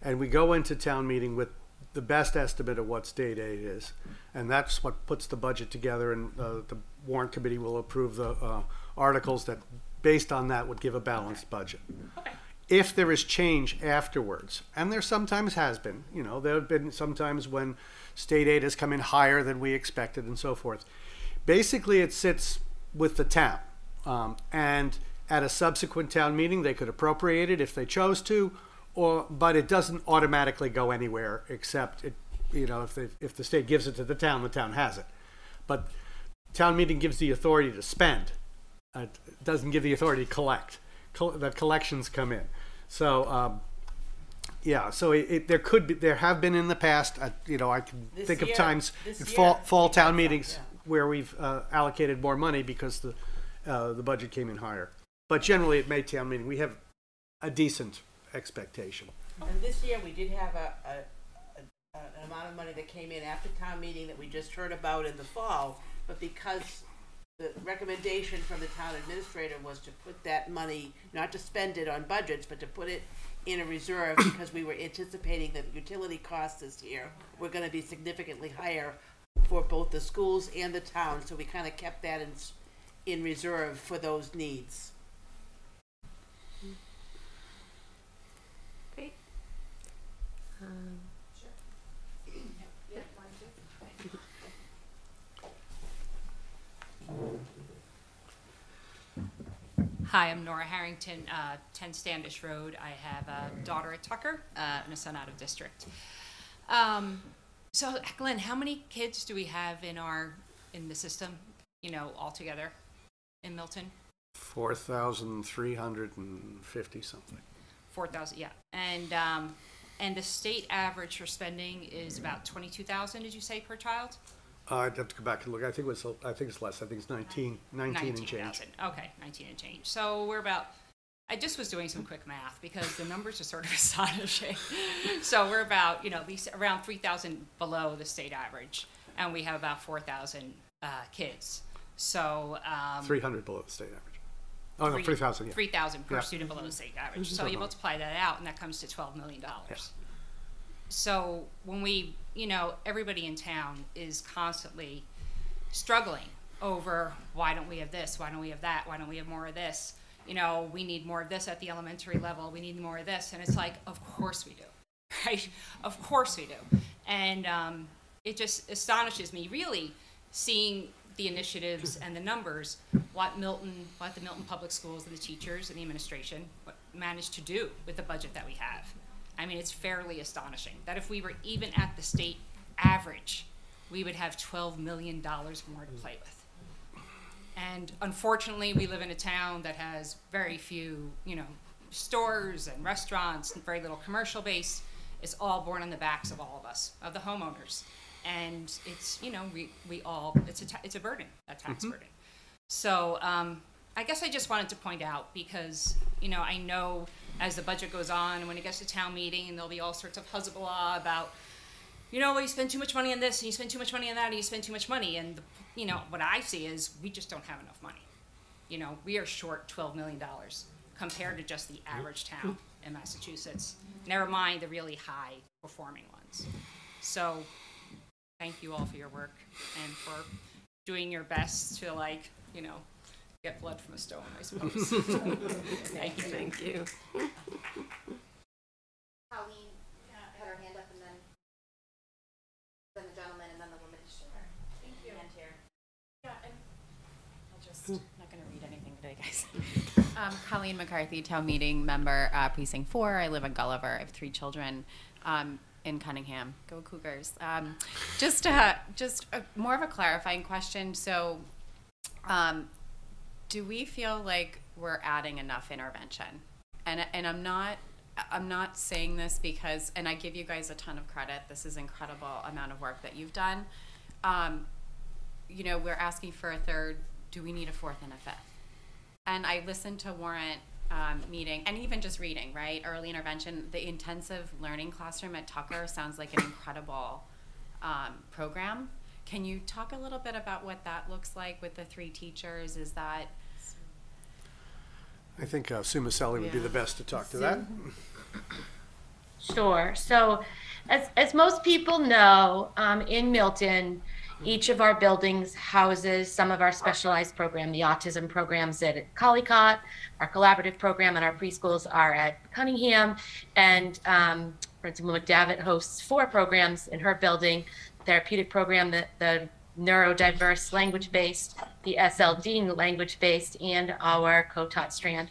And we go into town meeting with the best estimate of what state aid is. And that's what puts the budget together, and uh, the warrant committee will approve the uh, articles that, based on that, would give a balanced budget. Okay. If there is change afterwards, and there sometimes has been, you know, there have been sometimes when state aid has come in higher than we expected and so forth. Basically, it sits with the town, um, and at a subsequent town meeting, they could appropriate it if they chose to, or but it doesn't automatically go anywhere except it, you know, if, they, if the state gives it to the town, the town has it. But town meeting gives the authority to spend, uh, doesn't give the authority to collect. Col the collections come in. So um, yeah, so it, it, there could be, there have been in the past, uh, you know, I can this think year, of times in fall, fall town meetings yeah. where we've uh, allocated more money because the uh, the budget came in higher. But generally at May town meeting we have a decent expectation. And this year we did have a, a, a, an amount of money that came in after town meeting that we just heard about in the fall, but because the recommendation from the town administrator was to put that money, not to spend it on budgets, but to put it in a reserve because we were anticipating that utility costs this year were going to be significantly higher for both the schools and the town, so we kind of kept that in, in reserve for those needs. Um, sure. Yeah. Hi, I'm Nora Harrington, uh, ten Standish Road. I have a daughter at Tucker uh, and a son out of district. Um, so, Glenn, how many kids do we have in our in the system? You know, altogether in Milton? Four thousand three hundred and fifty something. Four thousand, yeah, and. Um, And the state average for spending is about twenty-two thousand. Did you say per child? Uh, I'd have to go back and look. I think it was. I think it's less. I think it's nineteen, nineteen, nineteen and change. zero zero zero. Okay, nineteen and change. So we're about. I just was doing some quick math because the numbers are sort of astonishing. So we're about, you know, at least around three thousand below the state average, and we have about four thousand uh, kids. So um, three hundred below the state average. Oh, no, three thousand. Yeah. three thousand per yeah. student below the state average. So you multiply that out, and that comes to twelve million dollars. Yeah. So when we, you know, everybody in town is constantly struggling over why don't we have this, why don't we have that, why don't we have more of this? You know, we need more of this at the elementary level, we need more of this. And it's like, of course we do, right? Of course we do. And um, it just astonishes me, really, seeing the initiatives and the numbers, what Milton, what the Milton Public Schools and the teachers and the administration managed to do with the budget that we have. I mean, it's fairly astonishing that if we were even at the state average, we would have twelve million dollars more to play with. And unfortunately, we live in a town that has very few, you know, stores and restaurants and very little commercial base. It's all borne on the backs of all of us, of the homeowners. And it's, you know, we, we all, it's a, ta it's a burden, a tax mm-hmm. burden. So um, I guess I just wanted to point out because, you know, I know as the budget goes on and when it gets to town meeting and there'll be all sorts of huzzah about, you know, well, you spend too much money on this and you spend too much money on that and you spend too much money. And, the, you know, what I see is we just don't have enough money. You know, we are short twelve million dollars compared to just the average town in Massachusetts. Never mind the really high performing ones. So thank you all for your work and for doing your best to, like, you know, get blood from a stone, I suppose. So, thank you. Thank you. Colleen had her hand up, and then, then the gentleman, and then the woman. Sure. Thank you. And here. Yeah, and I'll just, I'm not going to read anything today, guys. um, Colleen McCarthy, town meeting member, uh, precinct four. I live in Gulliver. I have three children. Um, in Cunningham. Go Cougars. Um, just a, just a, more of a clarifying question. So um, do we feel like we're adding enough intervention? And, and I'm not, I'm not saying this because, and I give you guys a ton of credit. This is incredible amount of work that you've done. Um, you know, we're asking for a third. Do we need a fourth and a fifth? And I listened to Warrant Um, meeting, and even just reading, right? Early intervention, the intensive learning classroom at Tucker sounds like an incredible um, program. Can you talk a little bit about what that looks like with the three teachers? Is that? I think uh, Sue Maselli yeah. would be the best to talk to Sue. That. Sure. So as, as most people know, um, in Milton, each of our buildings houses some of our specialized program, the autism programs at Collicott, our collaborative program, and our preschools are at Cunningham. And um, Principal McDavitt hosts four programs in her building, therapeutic program, the, the neurodiverse language-based, the S L D language-based, and our co-taught strand.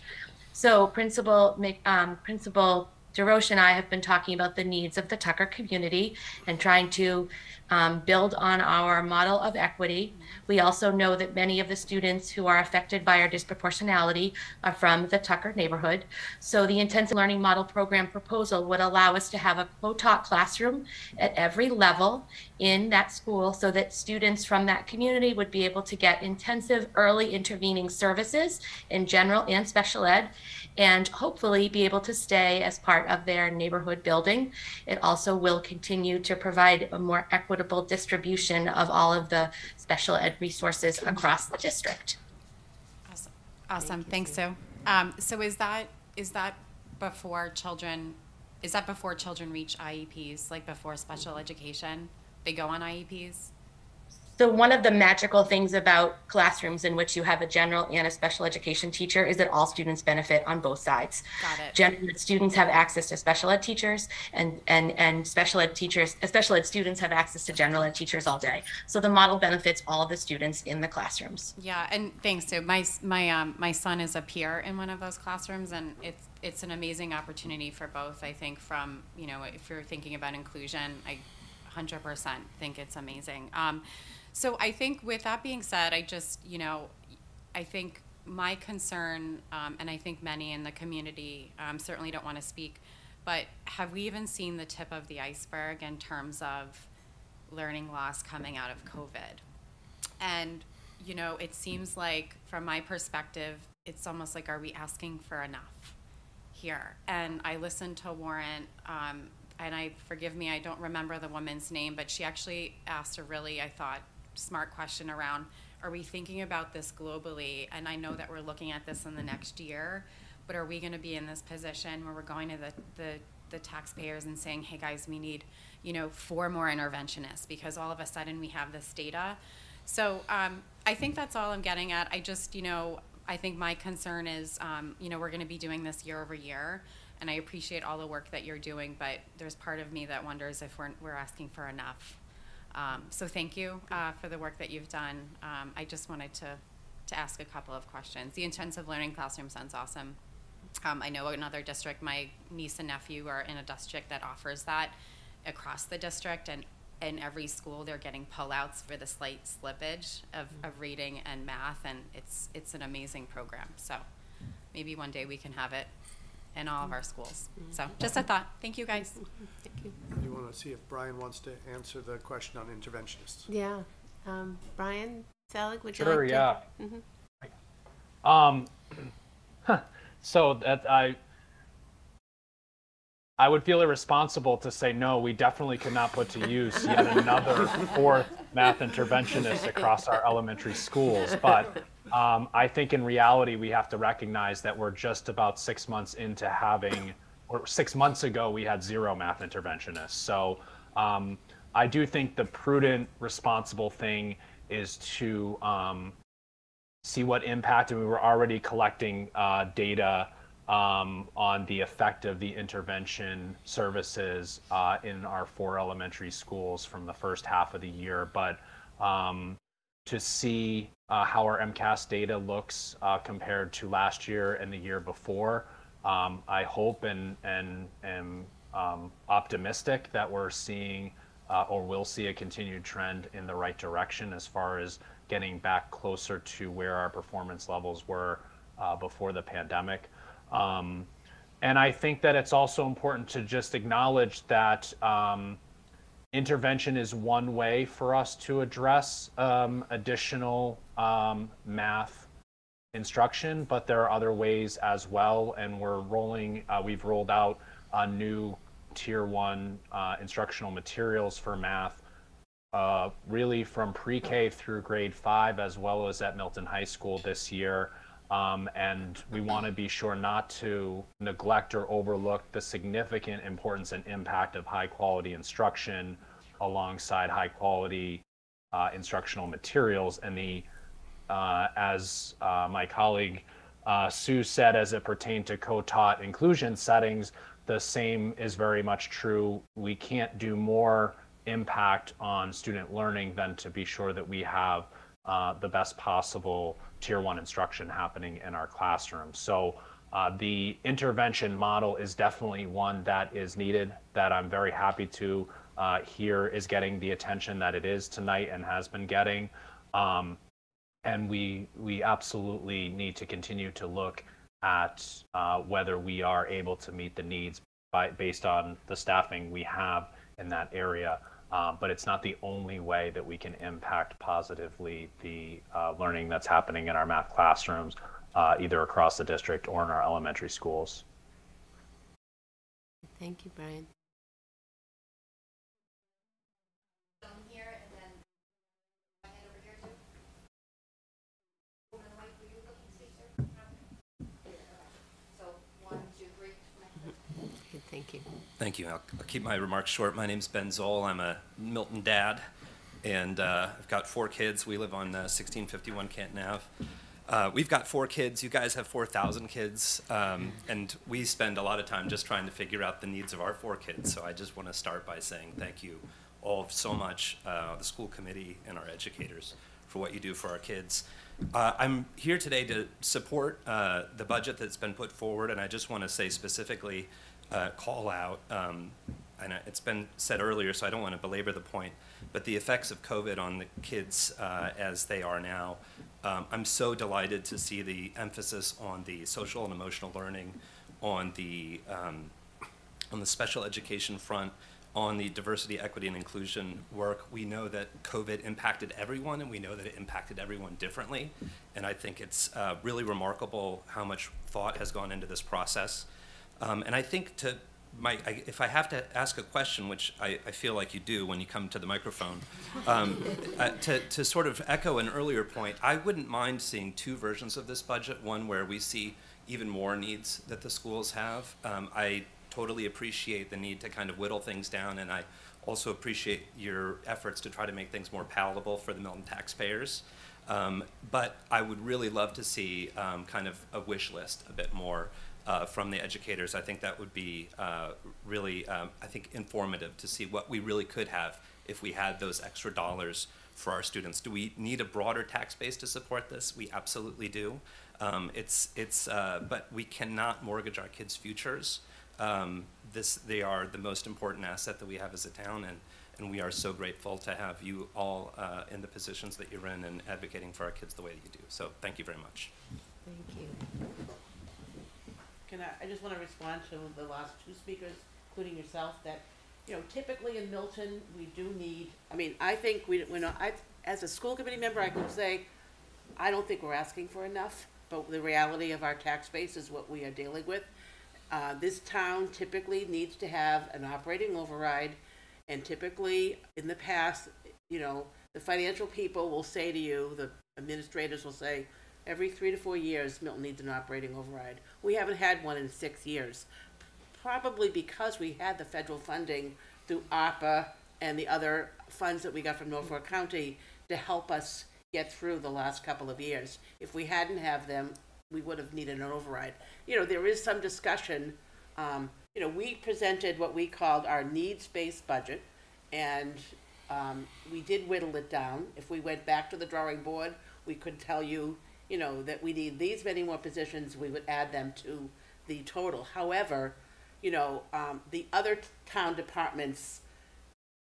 So Principal, um, Principal DeRoche and I have been talking about the needs of the Tucker community and trying to um, build on our model of equity. We also know that many of the students who are affected by our disproportionality are from the Tucker neighborhood. So the Intensive Learning Model Program proposal would allow us to have a co-taught classroom at every level in that school so that students from that community would be able to get intensive early intervening services in general and special ed, and hopefully be able to stay as part of their neighborhood building. It also will continue to provide a more equitable distribution of all of the special ed resources across the district. Awesome, awesome. Thanks, Sue. Um, so is that is that before children, is that before children reach I E Ps, like before special education, they go on I E Ps? So one of the magical things about classrooms in which you have a general and a special education teacher is that all students benefit on both sides. Got it. General students have access to special ed teachers, and and and special ed teachers, special ed students have access to general ed teachers all day. So the model benefits all of the students in the classrooms. Yeah, and thanks, Sue. My my um my son is a peer in one of those classrooms, and it's it's an amazing opportunity for both. I think from you know if you're thinking about inclusion, I one hundred percent think it's amazing. Um, So I think with that being said, I just, you know, I think my concern, um, and I think many in the community um, certainly don't want to speak, but have we even seen the tip of the iceberg in terms of learning loss coming out of COVID? And, you know, it seems like from my perspective, it's almost like, are we asking for enough here? And I listened to Warren, um, and I, forgive me, I don't remember the woman's name, but she actually asked a really, I thought, smart question around, are we thinking about this globally? And I know that we're looking at this in the next year, but are we going to be in this position where we're going to the, the the taxpayers and saying, hey guys, we need you know four more interventionists because all of a sudden we have this data? So um, I think that's all I'm getting at. I just you know I think my concern is um, you know we're going to be doing this year over year, and I appreciate all the work that you're doing, but there's part of me that wonders if we're we're asking for enough. Um, so thank you uh, for the work that you've done. Um, I just wanted to, to ask a couple of questions. The intensive learning classroom sounds awesome. Um, I know another district, my niece and nephew are in a district that offers that across the district, and in every school they're getting pullouts for the slight slippage of, of reading and math, and it's, it's an amazing program. So maybe one day we can have it in all of our schools. So just a thought. Thank you guys. Thank you. You want to see if Brian wants to answer the question on interventionists? Yeah. Um, Brian Selig, would you sure, like to? Sure, yeah. Mm-hmm. um, huh. So that I, I would feel irresponsible to say, no, we definitely cannot put to use yet another fourth math interventionist across our elementary schools. But um, I think in reality, we have to recognize that we're just about six months into having, or six months ago, we had zero math interventionists. So um, I do think the prudent, responsible thing is to um, see what impact, and we were already collecting uh, data Um, on the effect of the intervention services uh, in our four elementary schools from the first half of the year, but um, to see uh, how our M C A S data looks uh, compared to last year and the year before, um, I hope and and am um, optimistic that we're seeing uh, or will see a continued trend in the right direction as far as getting back closer to where our performance levels were uh, before the pandemic. Um, and I think that it's also important to just acknowledge that um, intervention is one way for us to address um, additional um, math instruction, but there are other ways as well. And we're rolling, uh, we've rolled out uh, new tier one uh, instructional materials for math, uh, really from pre-K through grade five, as well as at Milton High School this year. Um, and we want to be sure not to neglect or overlook the significant importance and impact of high quality instruction alongside high quality uh, instructional materials. And the, uh, as uh, my colleague uh, Sue said, as it pertained to co-taught inclusion settings, the same is very much true. We can't do more impact on student learning than to be sure that we have uh, the best possible tier one instruction happening in our classroom. So Uh, the intervention model is definitely one that is needed, that I'm very happy to uh, hear is getting the attention that it is tonight and has been getting. Um, and we, we absolutely need to continue to look at uh, whether we are able to meet the needs by, based on the staffing we have in that area. Uh, but it's not the only way that we can impact positively the uh, learning that's happening in our math classrooms, uh, either across the district or in our elementary schools. Thank you, Brian. I'm here, and then I head over here too. Woman, White, were you looking to see, sir? So one, two, three. Good, thank you. Thank you. I'll, I'll keep my remarks short. My name's Ben Zoll. I'm a Milton dad, and uh, I've got four kids. We live on uh, sixteen fifty-one Canton Avenue. Uh, we've got four kids. You guys have four thousand kids, um, and we spend a lot of time just trying to figure out the needs of our four kids. So I just want to start by saying thank you all so much, uh, the school committee and our educators, for what you do for our kids. Uh, I'm here today to support uh, the budget that's been put forward, and I just want to say specifically, Uh, call out, um, and it's been said earlier, so I don't want to belabor the point, but the effects of COVID on the kids uh, as they are now. Um, I'm so delighted to see the emphasis on the social and emotional learning, on the, um, on the special education front, on the diversity, equity, and inclusion work. We know that COVID impacted everyone, and we know that it impacted everyone differently, and I think it's uh, really remarkable how much thought has gone into this process. Um, and I think to my, I, if I have to ask a question, which I, I feel like you do when you come to the microphone, um, uh, to, to sort of echo an earlier point, I wouldn't mind seeing two versions of this budget, one where we see even more needs that the schools have. Um, I totally appreciate the need to kind of whittle things down, and I also appreciate your efforts to try to make things more palatable for the Milton taxpayers. Um, but I would really love to see um, kind of a wish list a bit more. Uh, from the educators. I think that would be uh, really, um, I think, informative to see what we really could have if we had those extra dollars for our students. Do we need a broader tax base to support this? We absolutely do. Um, it's, it's, uh, but we cannot mortgage our kids' futures. Um, this, they are the most important asset that we have as a town, and, and we are so grateful to have you all uh, in the positions that you're in and advocating for our kids the way that you do. So thank you very much. Thank you. Can I, I just want to respond to the last two speakers, including yourself, that, you know, typically in Milton, we do need, I mean, I think we, we're not, I, as a school committee member, I can say, I don't think we're asking for enough, but the reality of our tax base is what we are dealing with. Uh, this town typically needs to have an operating override, and typically in the past, you know, the financial people will say to you, the administrators will say, every three to four years, Milton needs an operating override. We haven't had one in six years, probably because we had the federal funding through ARPA and the other funds that we got from Norfolk County to help us get through the last couple of years. If we hadn't have them, we would have needed an override. You know, there is some discussion. Um, you know, we presented what we called our needs-based budget, and um, we did whittle it down. If we went back to the drawing board, we could tell you, you know, that we need these many more positions, we would add them to the total. However, you know, um, the other town departments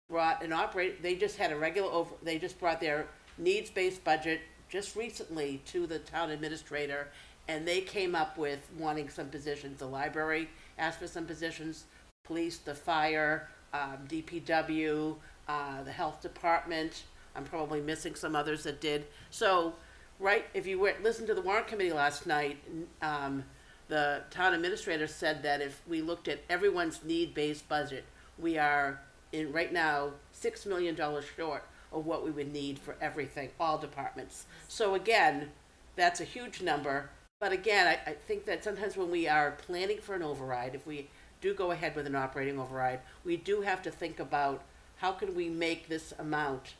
brought an operate, they just had a regular, over, they just brought their needs-based budget just recently to the town administrator, and they came up with wanting some positions. The library asked for some positions, police, the fire, um, D P W, uh, the health department. I'm probably missing some others that did. So, right, if you were, listened to the warrant committee last night, um, the town administrator said that if we looked at everyone's need-based budget, we are in right now six million dollars short of what we would need for everything, all departments. So again, that's a huge number. But again, I, I think that sometimes when we are planning for an override, if we do go ahead with an operating override, we do have to think about how can we make this amount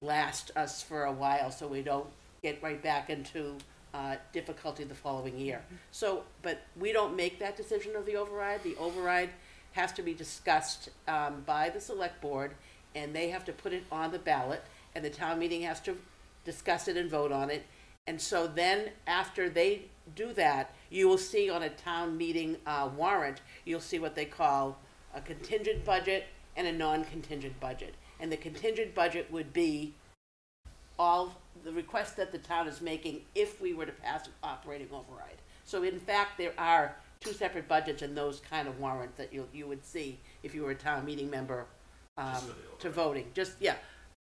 last us for a while so we don't get right back into uh, difficulty the following year. So, but we don't make that decision of the override. The override has to be discussed um, by the select board, and they have to put it on the ballot, and the town meeting has to discuss it and vote on it. And so then after they do that, you will see on a town meeting uh, warrant, you'll see what they call a contingent budget and a non-contingent budget. And the contingent budget would be all the requests that the town is making if we were to pass an operating override. So in fact, there are two separate budgets in those kind of warrants that you you would see if you were a town meeting member um, to voting. Just yeah,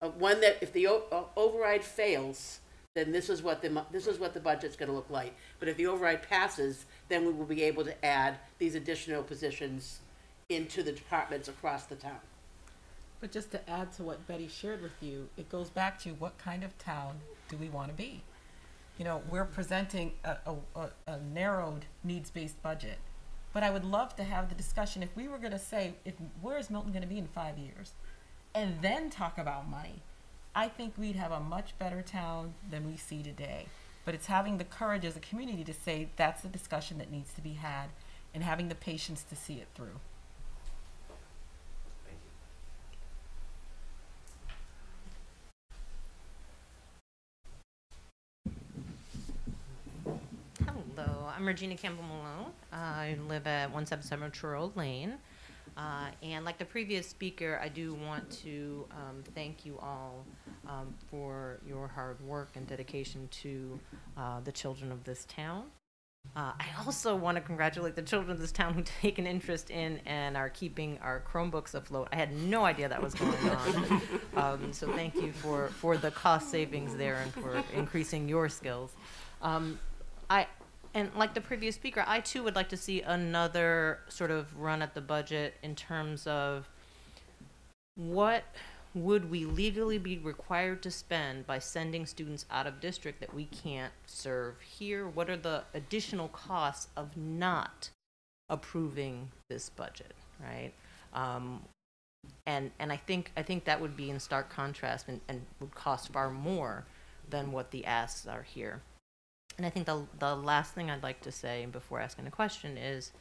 uh, one that if the o override fails, then this is what the this is what the budget's going to look like. But if the override passes, then we will be able to add these additional positions into the departments across the town. But just to add to what Betty shared with you, it goes back to what kind of town do we want to be? You know, we're presenting a, a, a narrowed needs-based budget, but I would love to have the discussion if we were going to say, if where is Milton going to be in five years, and then talk about money. I think we'd have a much better town than we see today. But it's having the courage as a community to say that's the discussion that needs to be had, and having the patience to see it through. I'm Regina Campbell-Malone. Uh, I live at one seven seven Truro Lane. Uh, and like the previous speaker, I do want to um, thank you all um, for your hard work and dedication to uh, the children of this town. Uh, I also want to congratulate the children of this town who take an interest in and are keeping our Chromebooks afloat. I had no idea that was going on. um, so thank you for, for the cost savings there and for increasing your skills. Um, I. And like the previous speaker, I too would like to see another sort of run at the budget in terms of what would we legally be required to spend by sending students out of district that we can't serve here? What are the additional costs of not approving this budget, right? Um, and and I think I think that would be in stark contrast and, and would cost far more than what the asks are here. And I think the, the last thing I'd like to say before asking a question is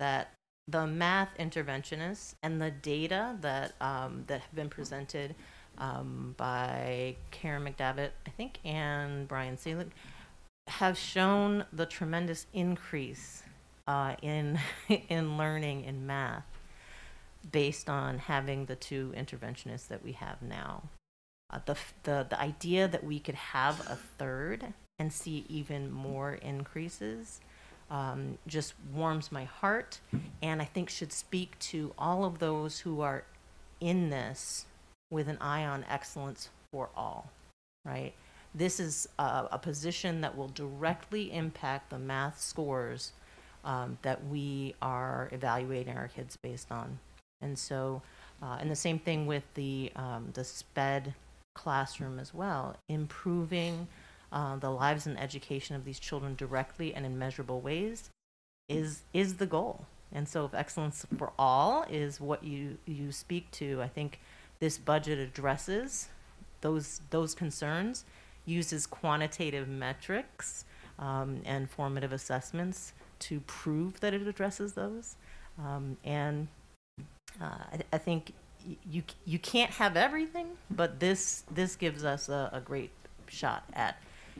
that the math interventionists and the data that, um, that have been presented um, by Karen McDavitt, I think, and Brian Selig, have shown the tremendous increase uh, in, in learning in math based on having the two interventionists that we have now. Uh, the, the, the idea that we could have a third and see even more increases um, just warms my heart, and I think should speak to all of those who are in this with an eye on excellence for all, right? This is a, a position that will directly impact the math scores um, that we are evaluating our kids based on. And so, uh, and the same thing with the, um, the SPED classroom as well, improving Uh, the lives and education of these children directly and in measurable ways is is the goal. And so if excellence for all is what you you speak to, I think this budget addresses those those concerns, uses quantitative metrics um, and formative assessments to prove that it addresses those. Um, and uh, I, I think you you can't have everything, but this this gives us a, a great shot at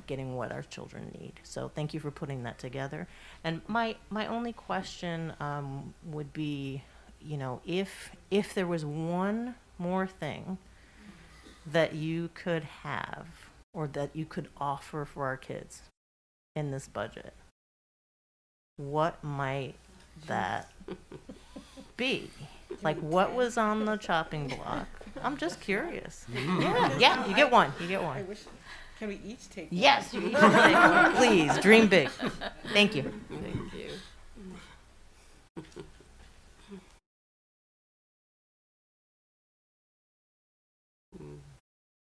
getting what our children need. So thank you for putting that together. And my my only question um, would be, you know, if if there was one more thing that you could have or that you could offer for our kids in this budget, what might that be? Like, what was on the chopping block? I'm just curious. Yeah, yeah, you get one. You get one. I wish, can we each take one? Yes, you each take one. Please, dream big. Thank you. Thank you.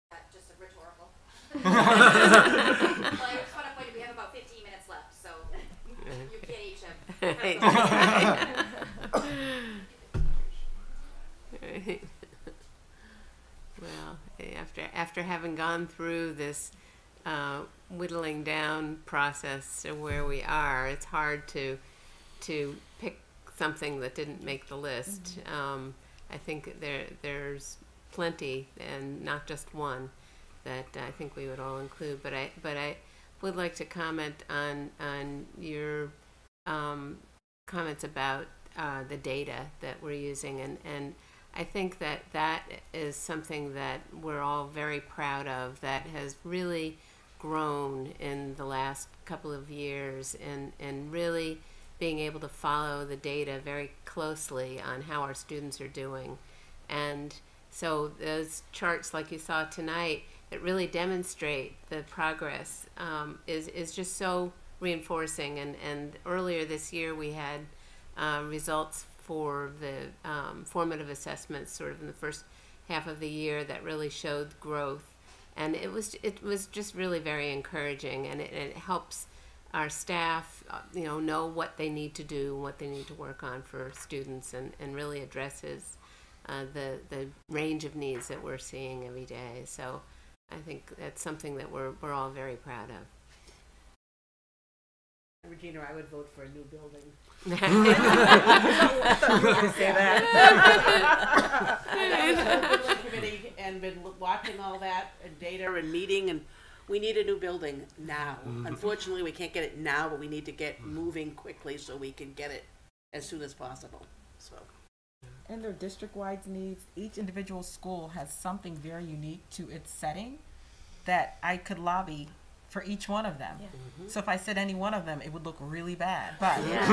Uh, just a rhetorical. Well, I just want to point out we have about fifteen minutes left, so you can't each have. Right. Well, after after having gone through this uh, whittling down process to where we are, it's hard to to pick something that didn't make the list. Mm-hmm. um, I think there there's plenty, and not just one that I think we would all include. But I but I would like to comment on on your um, comments about uh, the data that we're using, and and I think that that is something that we're all very proud of, that has really grown in the last couple of years, and and really being able to follow the data very closely on how our students are doing. And so those charts like you saw tonight that really demonstrate the progress um, is, is just so reinforcing. And, and earlier this year we had uh, results for the um, formative assessments sort of in the first half of the year that really showed growth. And it was, it was just really very encouraging, and it, it helps our staff, you know, know what they need to do, what they need to work on for students, and, and really addresses uh, the, the range of needs that we're seeing every day. So I think that's something that we're, we're all very proud of. Regina, I would vote for a new building. I thought you were going to say that. I've been on the committee and been watching all that and data and meeting, and we need a new building now. Mm-hmm. Unfortunately, we can't get it now, but we need to get moving quickly so we can get it as soon as possible. So, and their district-wide needs, each individual school has something very unique to its setting that I could lobby for each one of them. Yeah. Mm-hmm. So if I said any one of them, it would look really bad. But yes.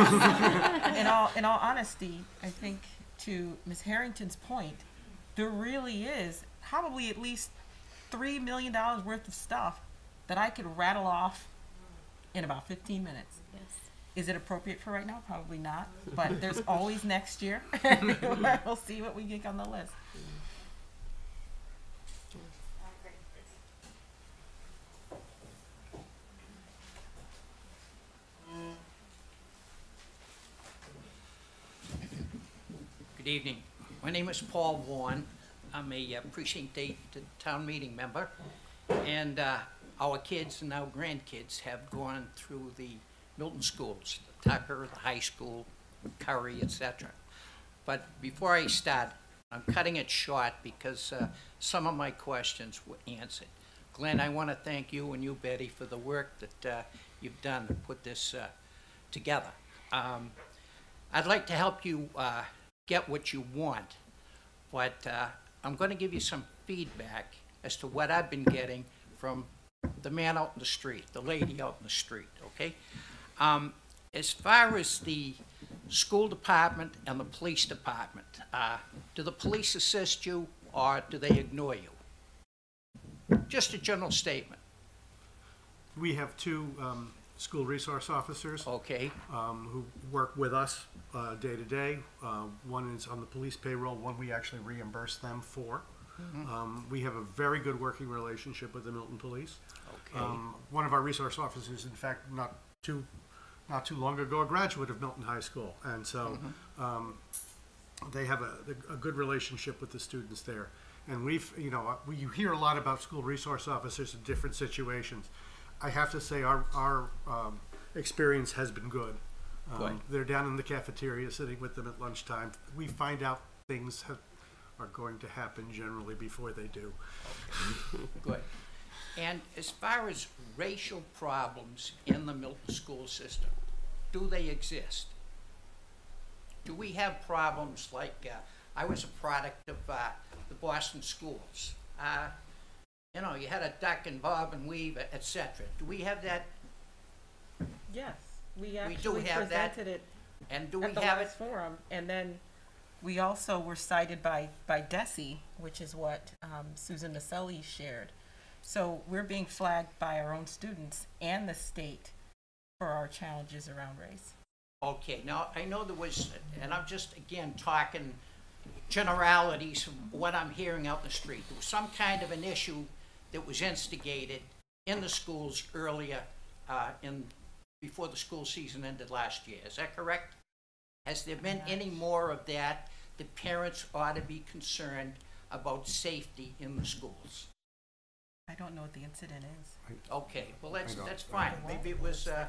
in all in all honesty, I think to Miz Harrington's point, there really is probably at least three million dollars worth of stuff that I could rattle off in about fifteen minutes. Yes. Is it appropriate for right now? Probably not, but there's always next year. We'll see what we get on the list. Good evening. My name is Paul Vaughan. I'm a uh, precinct eight town meeting member, and uh, our kids and now grandkids have gone through the Milton schools, the Tucker, the high school, Curry, et cetera. But before I start, I'm cutting it short because uh, some of my questions were answered. Glenn, I want to thank you and you, Betty, for the work that uh, you've done to put this uh, together. Um, I'd like to help you uh, get what you want, but uh, I'm going to give you some feedback as to what I've been getting from the man out in the street, the lady out in the street, okay? Um, as far as the school department and the police department, uh, do the police assist you or do they ignore you? Just a general statement. We have two um, school resource officers, okay, um, who work with us uh, day to day. Uh, one is on the police payroll, one we actually reimburse them for. Mm-hmm. Um, we have a very good working relationship with the Milton Police. Okay. Um, one of our resource officers, in fact, not too, not too long ago, a graduate of Milton High School, and so mm-hmm. um, they have a, a good relationship with the students there. And we've, you know, we, you hear a lot about school resource officers in different situations. I have to say our, our um, experience has been good. Um, good. They're down in the cafeteria sitting with them at lunchtime. We find out things have are going to happen generally before they do. Okay. Good. And as far as racial problems in the Milton school system, do they exist? Do we have problems like, uh, I was a product of uh, the Boston schools. Uh, you know, you had a duck and bob and weave, et cetera. Do we have that? Yes, we actually we do have presented that. It and do we at the have last it? Forum, and then we also were cited by, by DESE, which is what um, Susan Maselli shared. So we're being flagged by our own students and the state for our challenges around race. Okay, now I know there was, and I'm just again talking generalities from what I'm hearing out in the street. There was some kind of an issue that was instigated in the schools earlier uh, in, before the school season ended last year. Is that correct? Has there been any more of that? The parents ought to be concerned about safety in the schools. I don't know what the incident is. Okay, well that's that's fine. Maybe it was. Uh,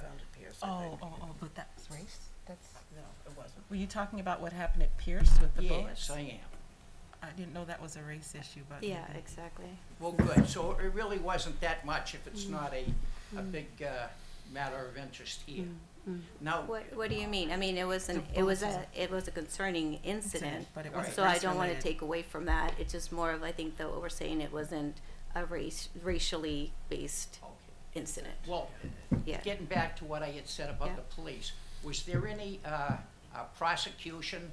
oh, oh, oh, but that was race. That's no, it wasn't. Were you talking about what happened at Pierce with the bullets? Yes, I am. I didn't know that was a race issue, but yeah, exactly. Well, good. So it really wasn't that much if it's not a a big uh, matter of interest here. Mm-hmm. Now, what, what do you mean? I mean, it was an it was a it was a concerning incident, but it wasn't so I don't want to take away from that. It's just more of I think though we're saying it wasn't a race racially based okay. incident. Well, yeah. Getting back to what I had said about yeah. the police, was there any uh, uh, prosecution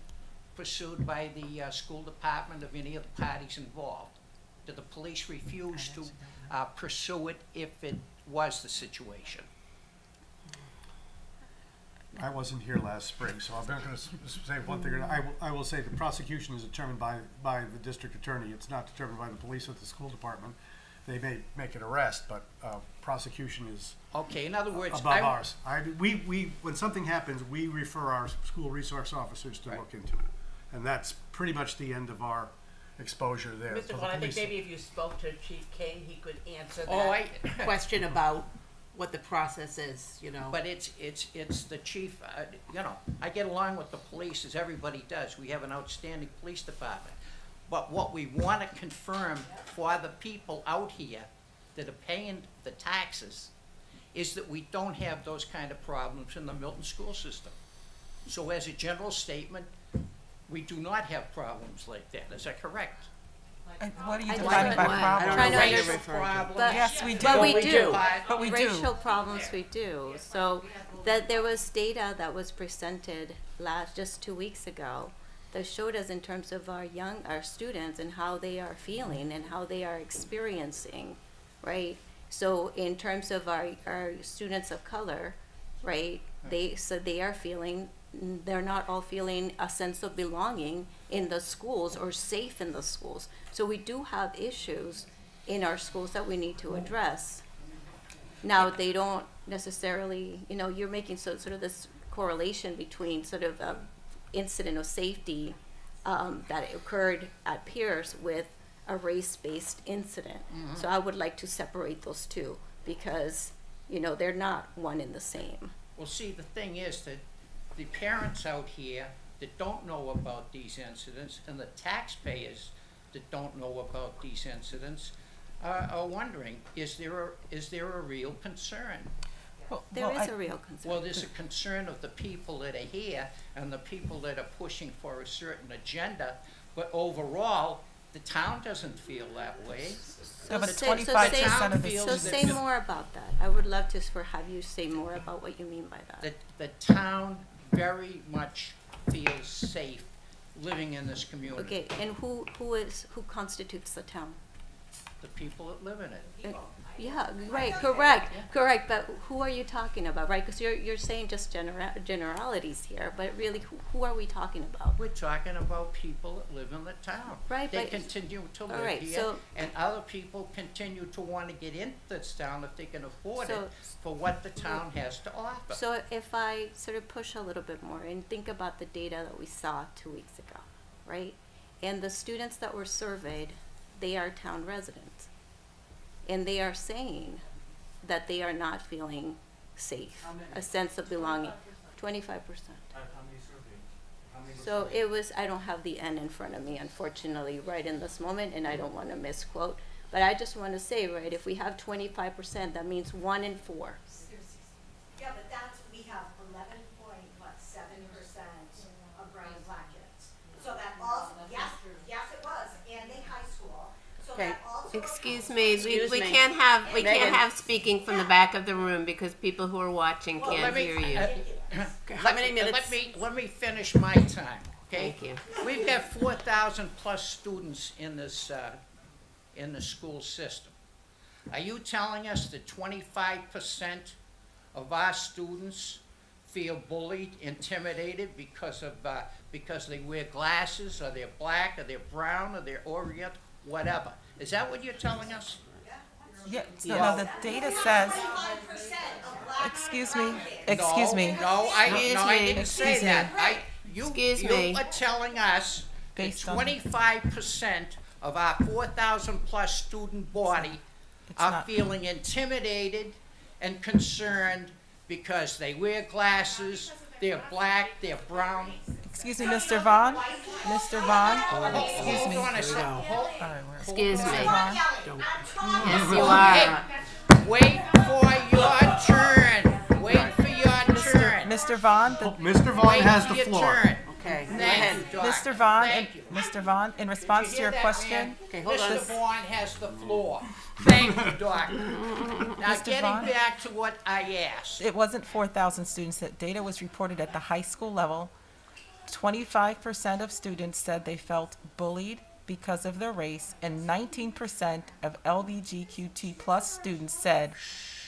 pursued by the uh, school department of any of the parties involved? Did the police refuse to uh, pursue it if it was the situation? I wasn't here last spring, so I'm not going to say one thing. I will, I will say the prosecution is determined by, by the district attorney. It's not determined by the police or the school department. They may make an arrest, but uh, prosecution is okay. In other words, above I ours. I, we, we, when something happens, we refer our school resource officers to right. look into it. And that's pretty much the end of our exposure there. Mister Glenn, I think maybe if you spoke to Chief King, he could answer oh, that I, question about what the process is, you know. But it's it's it's the chief, uh, you know, I get along with the police as everybody does. We have an outstanding police department. But what we want to confirm for the people out here that are paying the taxes is that we don't have those kind of problems in the Milton school system. So as a general statement, we do not have problems like that. Is that correct? And what are you defining by problems? I don't know. Racial problems. But, yes, we do. But we do. But we do. Racial problems we do. So that there was data that was presented last just two weeks ago that showed us in terms of our young, our students and how they are feeling and how they are experiencing, right? So in terms of our, our students of color, right, they so they are feeling, they're not all feeling a sense of belonging in the schools or safe in the schools. So we do have issues in our schools that we need to address. Now they don't necessarily, you know, you're making so, sort of this correlation between sort of a incident of safety um, that occurred at Pierce with a race-based incident. Mm-hmm. So I would like to separate those two because, you know, they're not one and the same. Well, see, the thing is that the parents out here that don't know about these incidents and the taxpayers that don't know about these incidents uh, are wondering, is there a, is there a real concern? Well, there well, is I, a real concern. Well, there's a concern of the people that are here and the people that are pushing for a certain agenda, but overall, the town doesn't feel that way. So, no, say, twenty-five percent so say, of the so say more about that. I would love to for have you say more about what you mean by that. The, the town very much feels safe living in this community. Okay, and who, who is who constitutes the town? The people that live in it. Uh, yeah, right, correct, yeah. correct. But who are you talking about, right? Because you're, you're saying just genera generalities here, but really, who, who are we talking about? We're talking about people that live in the town. Right. They continue to live right, here, so and other people continue to want to get into this town if they can afford so it for what the town has to offer. So if I sort of push a little bit more and think about the data that we saw two weeks ago, right? And the students that were surveyed, they are town residents. And they are saying that they are not feeling safe, a sense of belonging. twenty-five percent. So it was, I don't have the N in front of me, unfortunately, right in this moment, and I don't want to misquote. But I just want to say, right, if we have twenty-five percent, that means one in four. Yeah, but that's, we have eleven point seven percent of brown and black kids. So that also, yes, yes it was, and in high school. So okay. that also Excuse me, Excuse we, we me. can't have we Megan. can't have speaking from the back of the room because people who are watching well, can't me, hear you. Uh, okay. How let, many minutes? Let me let me finish my time. Okay. Thank you. We've got four thousand plus students in this uh, in the school system. Are you telling us that twenty five percent of our students feel bullied, intimidated because of uh, because they wear glasses, or they're black, or they're brown, or they're Orient, whatever? Is that what you're telling us? Yeah, so yeah. No, the data says, excuse me, excuse no, me. No, I, excuse no, I didn't me. say excuse that. I, you, excuse you me. are telling us Based that twenty-five percent of our four thousand plus student body it's are not. feeling intimidated and concerned because they wear glasses, they're black, they're brown. Excuse me, Mister Vaughn. Mister Vaughn. Oh, excuse me. Hold, excuse me. Yes, you are. Wait for your Mister Vaughn. The, oh, Mister Vaughn has the floor. Turn. Okay. Mister Vaughn, and, Mister Vaughn, in response to your that, question, okay, hold Mister on. Vaughn has the floor. Thank you, Doctor. Now, Mister getting Vaughn, back to what I asked. It wasn't four thousand students. That data was reported at the high school level. twenty-five percent of students said they felt bullied because of their race, and nineteen percent of L G B T Q plus students said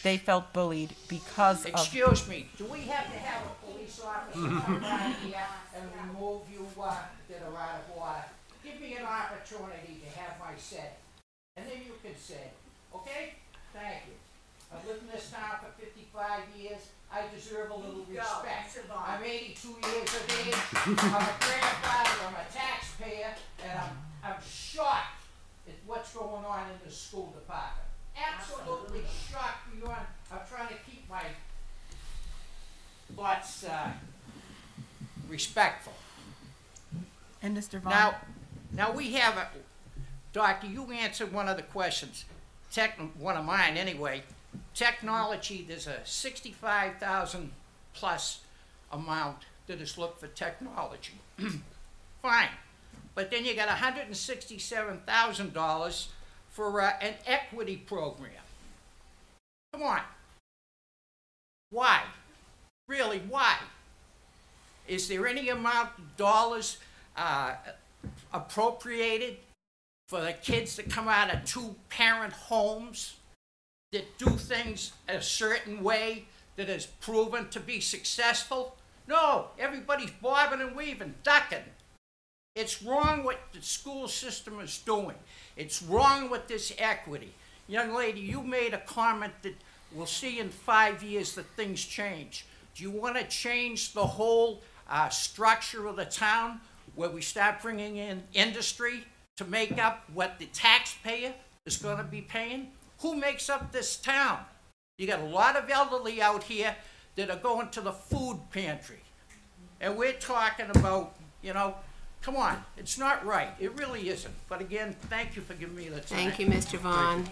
they felt bullied because Excuse of... Excuse me, do we have to have a police officer come down here and remove you uh, that are out of order? Give me an opportunity to have my say, and then you can say, okay? Thank you. I've lived in this town for fifty-five years. I deserve a little respect. I'm eighty-two years of age. I'm a grandfather. I'm a taxpayer. And I'm, I'm shocked at what's going on in the school department. Absolutely shocked beyond. I'm trying to keep my thoughts uh, respectful. And Mister Vaughn? Now, now we have a, Doctor, you answered one of the questions. Tech, one of mine anyway. Technology, there's a sixty-five thousand plus amount that is looked for technology. Fine. But then you got one hundred sixty-seven thousand dollars for uh, an equity program. Come on. Why? Really, why? Is there any amount of dollars uh, appropriated for the kids that come out of two-parent homes that do things a certain way that is proven to be successful? No, everybody's bobbing and weaving, ducking. It's wrong what the school system is doing. It's wrong with this equity. Young lady, you made a comment that we'll see in five years that things change. Do you want to change the whole uh, structure of the town where we start bringing in industry to make up what the taxpayer is going to be paying? Who makes up this town? You got a lot of elderly out here that are going to the food pantry. And we're talking about, you know, come on, it's not right. It really isn't. But again, thank you for giving me the time. Thank you, Mister Vaughn.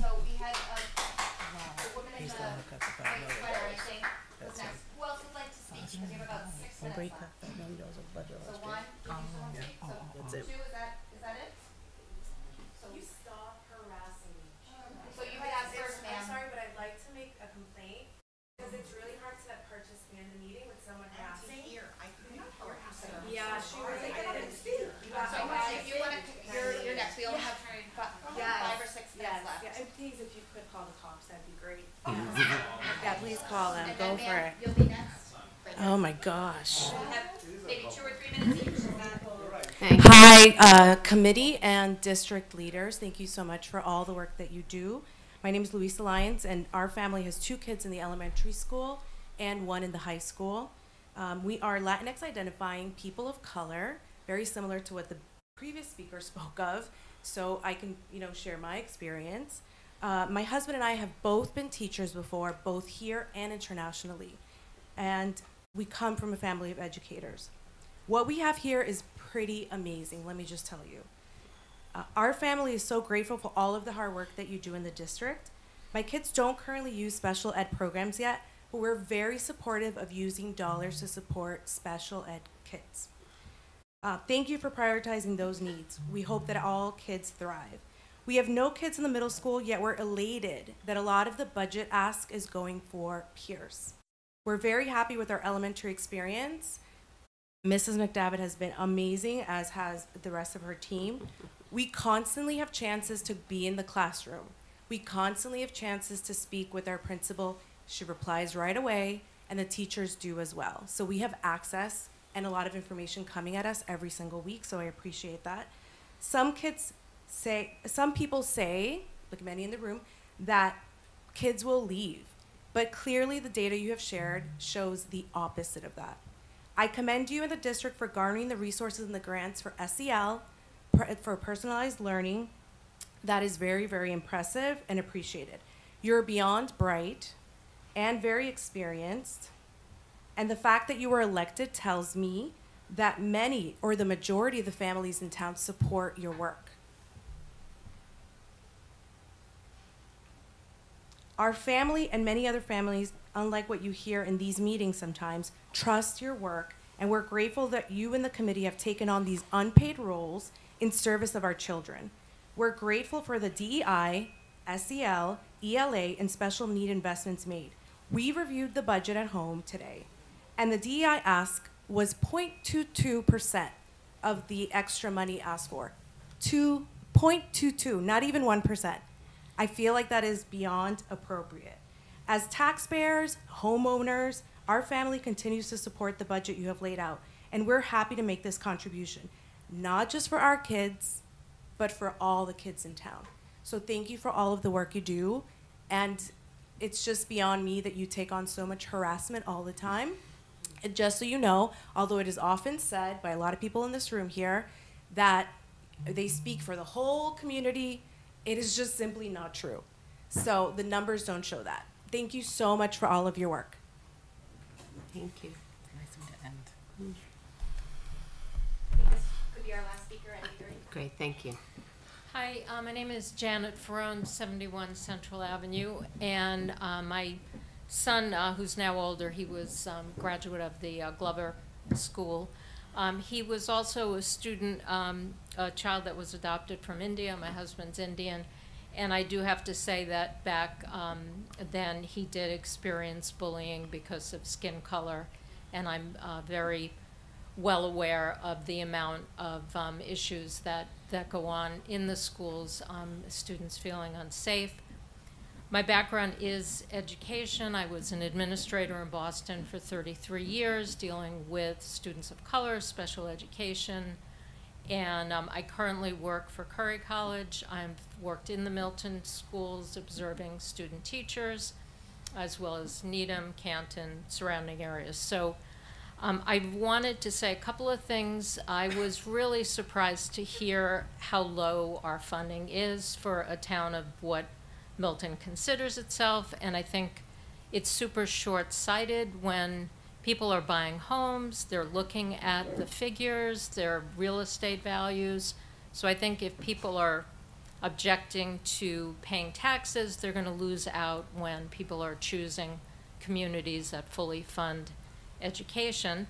So we had a woman in the white sweater, I think. Who else would like to speak? We have about six minutes left. So one, do you want to speak? So two, is that, is that it? So you stop harassing me. So you would ask first, ma'am. I'm sorry, but I'd like to make a complaint because it's really hard to participate in the meeting with someone harassing. I couldn't harassing. Yeah, she was. I didn't see. So if you want to, you're next. We only have five or six minutes left. Yeah, and please, if you could call the cops, that'd be great. Yeah, please call them. Go for it. You'll be next. Oh my gosh. We have maybe two or three minutes each. Hi, uh, committee and district leaders. Thank you so much for all the work that you do. My name is Louisa Lyons, and our family has two kids in the elementary school and one in the high school. Um, we are Latinx identifying people of color, very similar to what the previous speaker spoke of. So I can, you know, share my experience. Uh, my husband and I have both been teachers before, both here and internationally, and we come from a family of educators. What we have here is pretty amazing, let me just tell you. Uh, our family is so grateful for all of the hard work that you do in the district. My kids don't currently use special ed programs yet, but we're very supportive of using dollars to support special ed kids. Uh, thank you for prioritizing those needs. We hope that all kids thrive. We have no kids in the middle school, yet we're elated that a lot of the budget ask is going for Pierce. We're very happy with our elementary experience. Missus McDavitt has been amazing, as has the rest of her team. We constantly have chances to be in the classroom. We constantly have chances to speak with our principal. She replies right away, and the teachers do as well. So we have access and a lot of information coming at us every single week, so I appreciate that. Some kids say, some people say, like many in the room, that kids will leave. But clearly the data you have shared shows the opposite of that. I commend you and the district for garnering the resources and the grants for S E L, for personalized learning. That is very, very impressive and appreciated. You're beyond bright and very experienced. And the fact that you were elected tells me that many or the majority of the families in town support your work. Our family and many other families unlike what you hear in these meetings sometimes, trust your work, and we're grateful that you and the committee have taken on these unpaid roles in service of our children. We're grateful for the D E I, S E L, E L A, and special need investments made. We reviewed the budget at home today, and the D E I ask was zero point two two percent of the extra money asked for. two point two two, not even one percent. I feel like that is beyond appropriate. As taxpayers, homeowners, our family continues to support the budget you have laid out, and we're happy to make this contribution, not just for our kids, but for all the kids in town. So thank you for all of the work you do, and it's just beyond me that you take on so much harassment all the time. And just so you know, although it is often said by a lot of people in this room here that they speak for the whole community, it is just simply not true. So the numbers don't show that. Thank you so much for all of your work. Thank you. Nice one to end. I think this could be our last speaker. Great, thank you. Hi, uh, my name is Janet Ferrone, seventy-one Central Avenue, and uh, my son, uh, who's now older, he was a um, graduate of the uh, Glover School. Um, he was also a student, um, a child that was adopted from India. My husband's Indian, and I do have to say that back um, then he did experience bullying because of skin color, and I'm uh, very well aware of the amount of um, issues that that go on in the schools, um, students feeling unsafe. My background is education. I was an administrator in Boston for thirty-three years, dealing with students of color, special education, and um, I currently work for Curry College. I've worked in the Milton schools, observing student teachers, as well as Needham, Canton, surrounding areas. So um, I wanted to say a couple of things. I was really surprised to hear how low our funding is for a town of what Milton considers itself, and I think it's super short-sighted when people are buying homes, they're looking at the figures, their real estate values. So I think if people are objecting to paying taxes, they're going to lose out when people are choosing communities that fully fund education.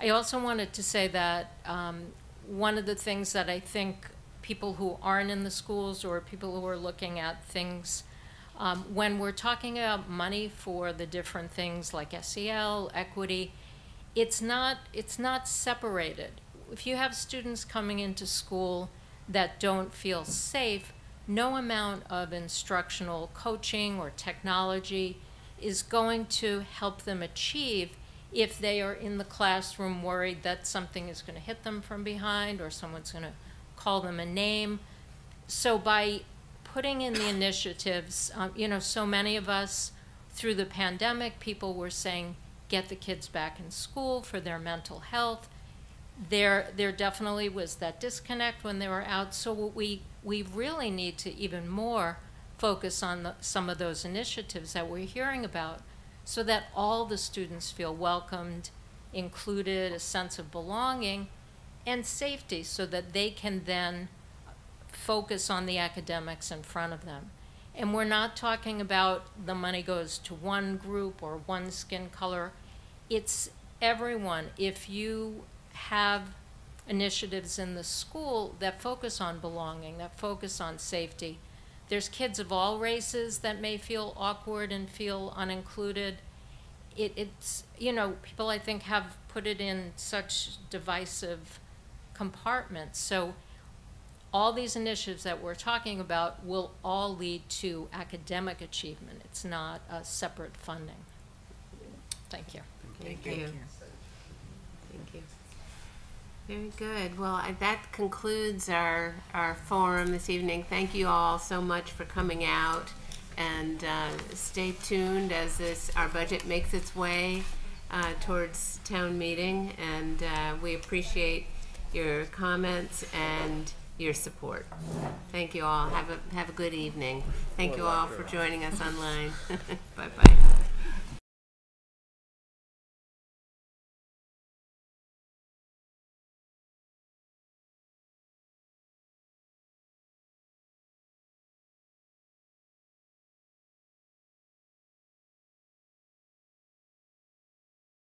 I also wanted to say that um, one of the things that I think people who aren't in the schools or people who are looking at things, um, when we're talking about money for the different things like S E L, equity, it's not, it's not separated. If you have students coming into school that don't feel safe, no amount of instructional coaching or technology is going to help them achieve if they are in the classroom worried that something is going to hit them from behind or someone's going to call them a name. So by putting in the initiatives, um, you know, so many of us through the pandemic, people were saying, get the kids back in school for their mental health. There, there definitely was that disconnect when they were out. So what we, we really need to even more focus on the, some of those initiatives that we're hearing about so that all the students feel welcomed, included, a sense of belonging, and safety so that they can then focus on the academics in front of them. And we're not talking about the money goes to one group or one skin color. It's everyone. If you have initiatives in the school that focus on belonging, that focus on safety, there's kids of all races that may feel awkward and feel unincluded. It, it's, you know, people I think have put it in such divisive compartments. So all these initiatives that we're talking about will all lead to academic achievement. It's not a separate funding. Thank you. Thank you. Thank you. Thank you. Very good. Well, I, that concludes our, our forum this evening. Thank you all so much for coming out, and uh, stay tuned as this, our budget makes its way uh, towards town meeting, and uh, we appreciate your comments and your support. Thank you all. Have a have a good evening. Thank you all for joining us online. Bye bye.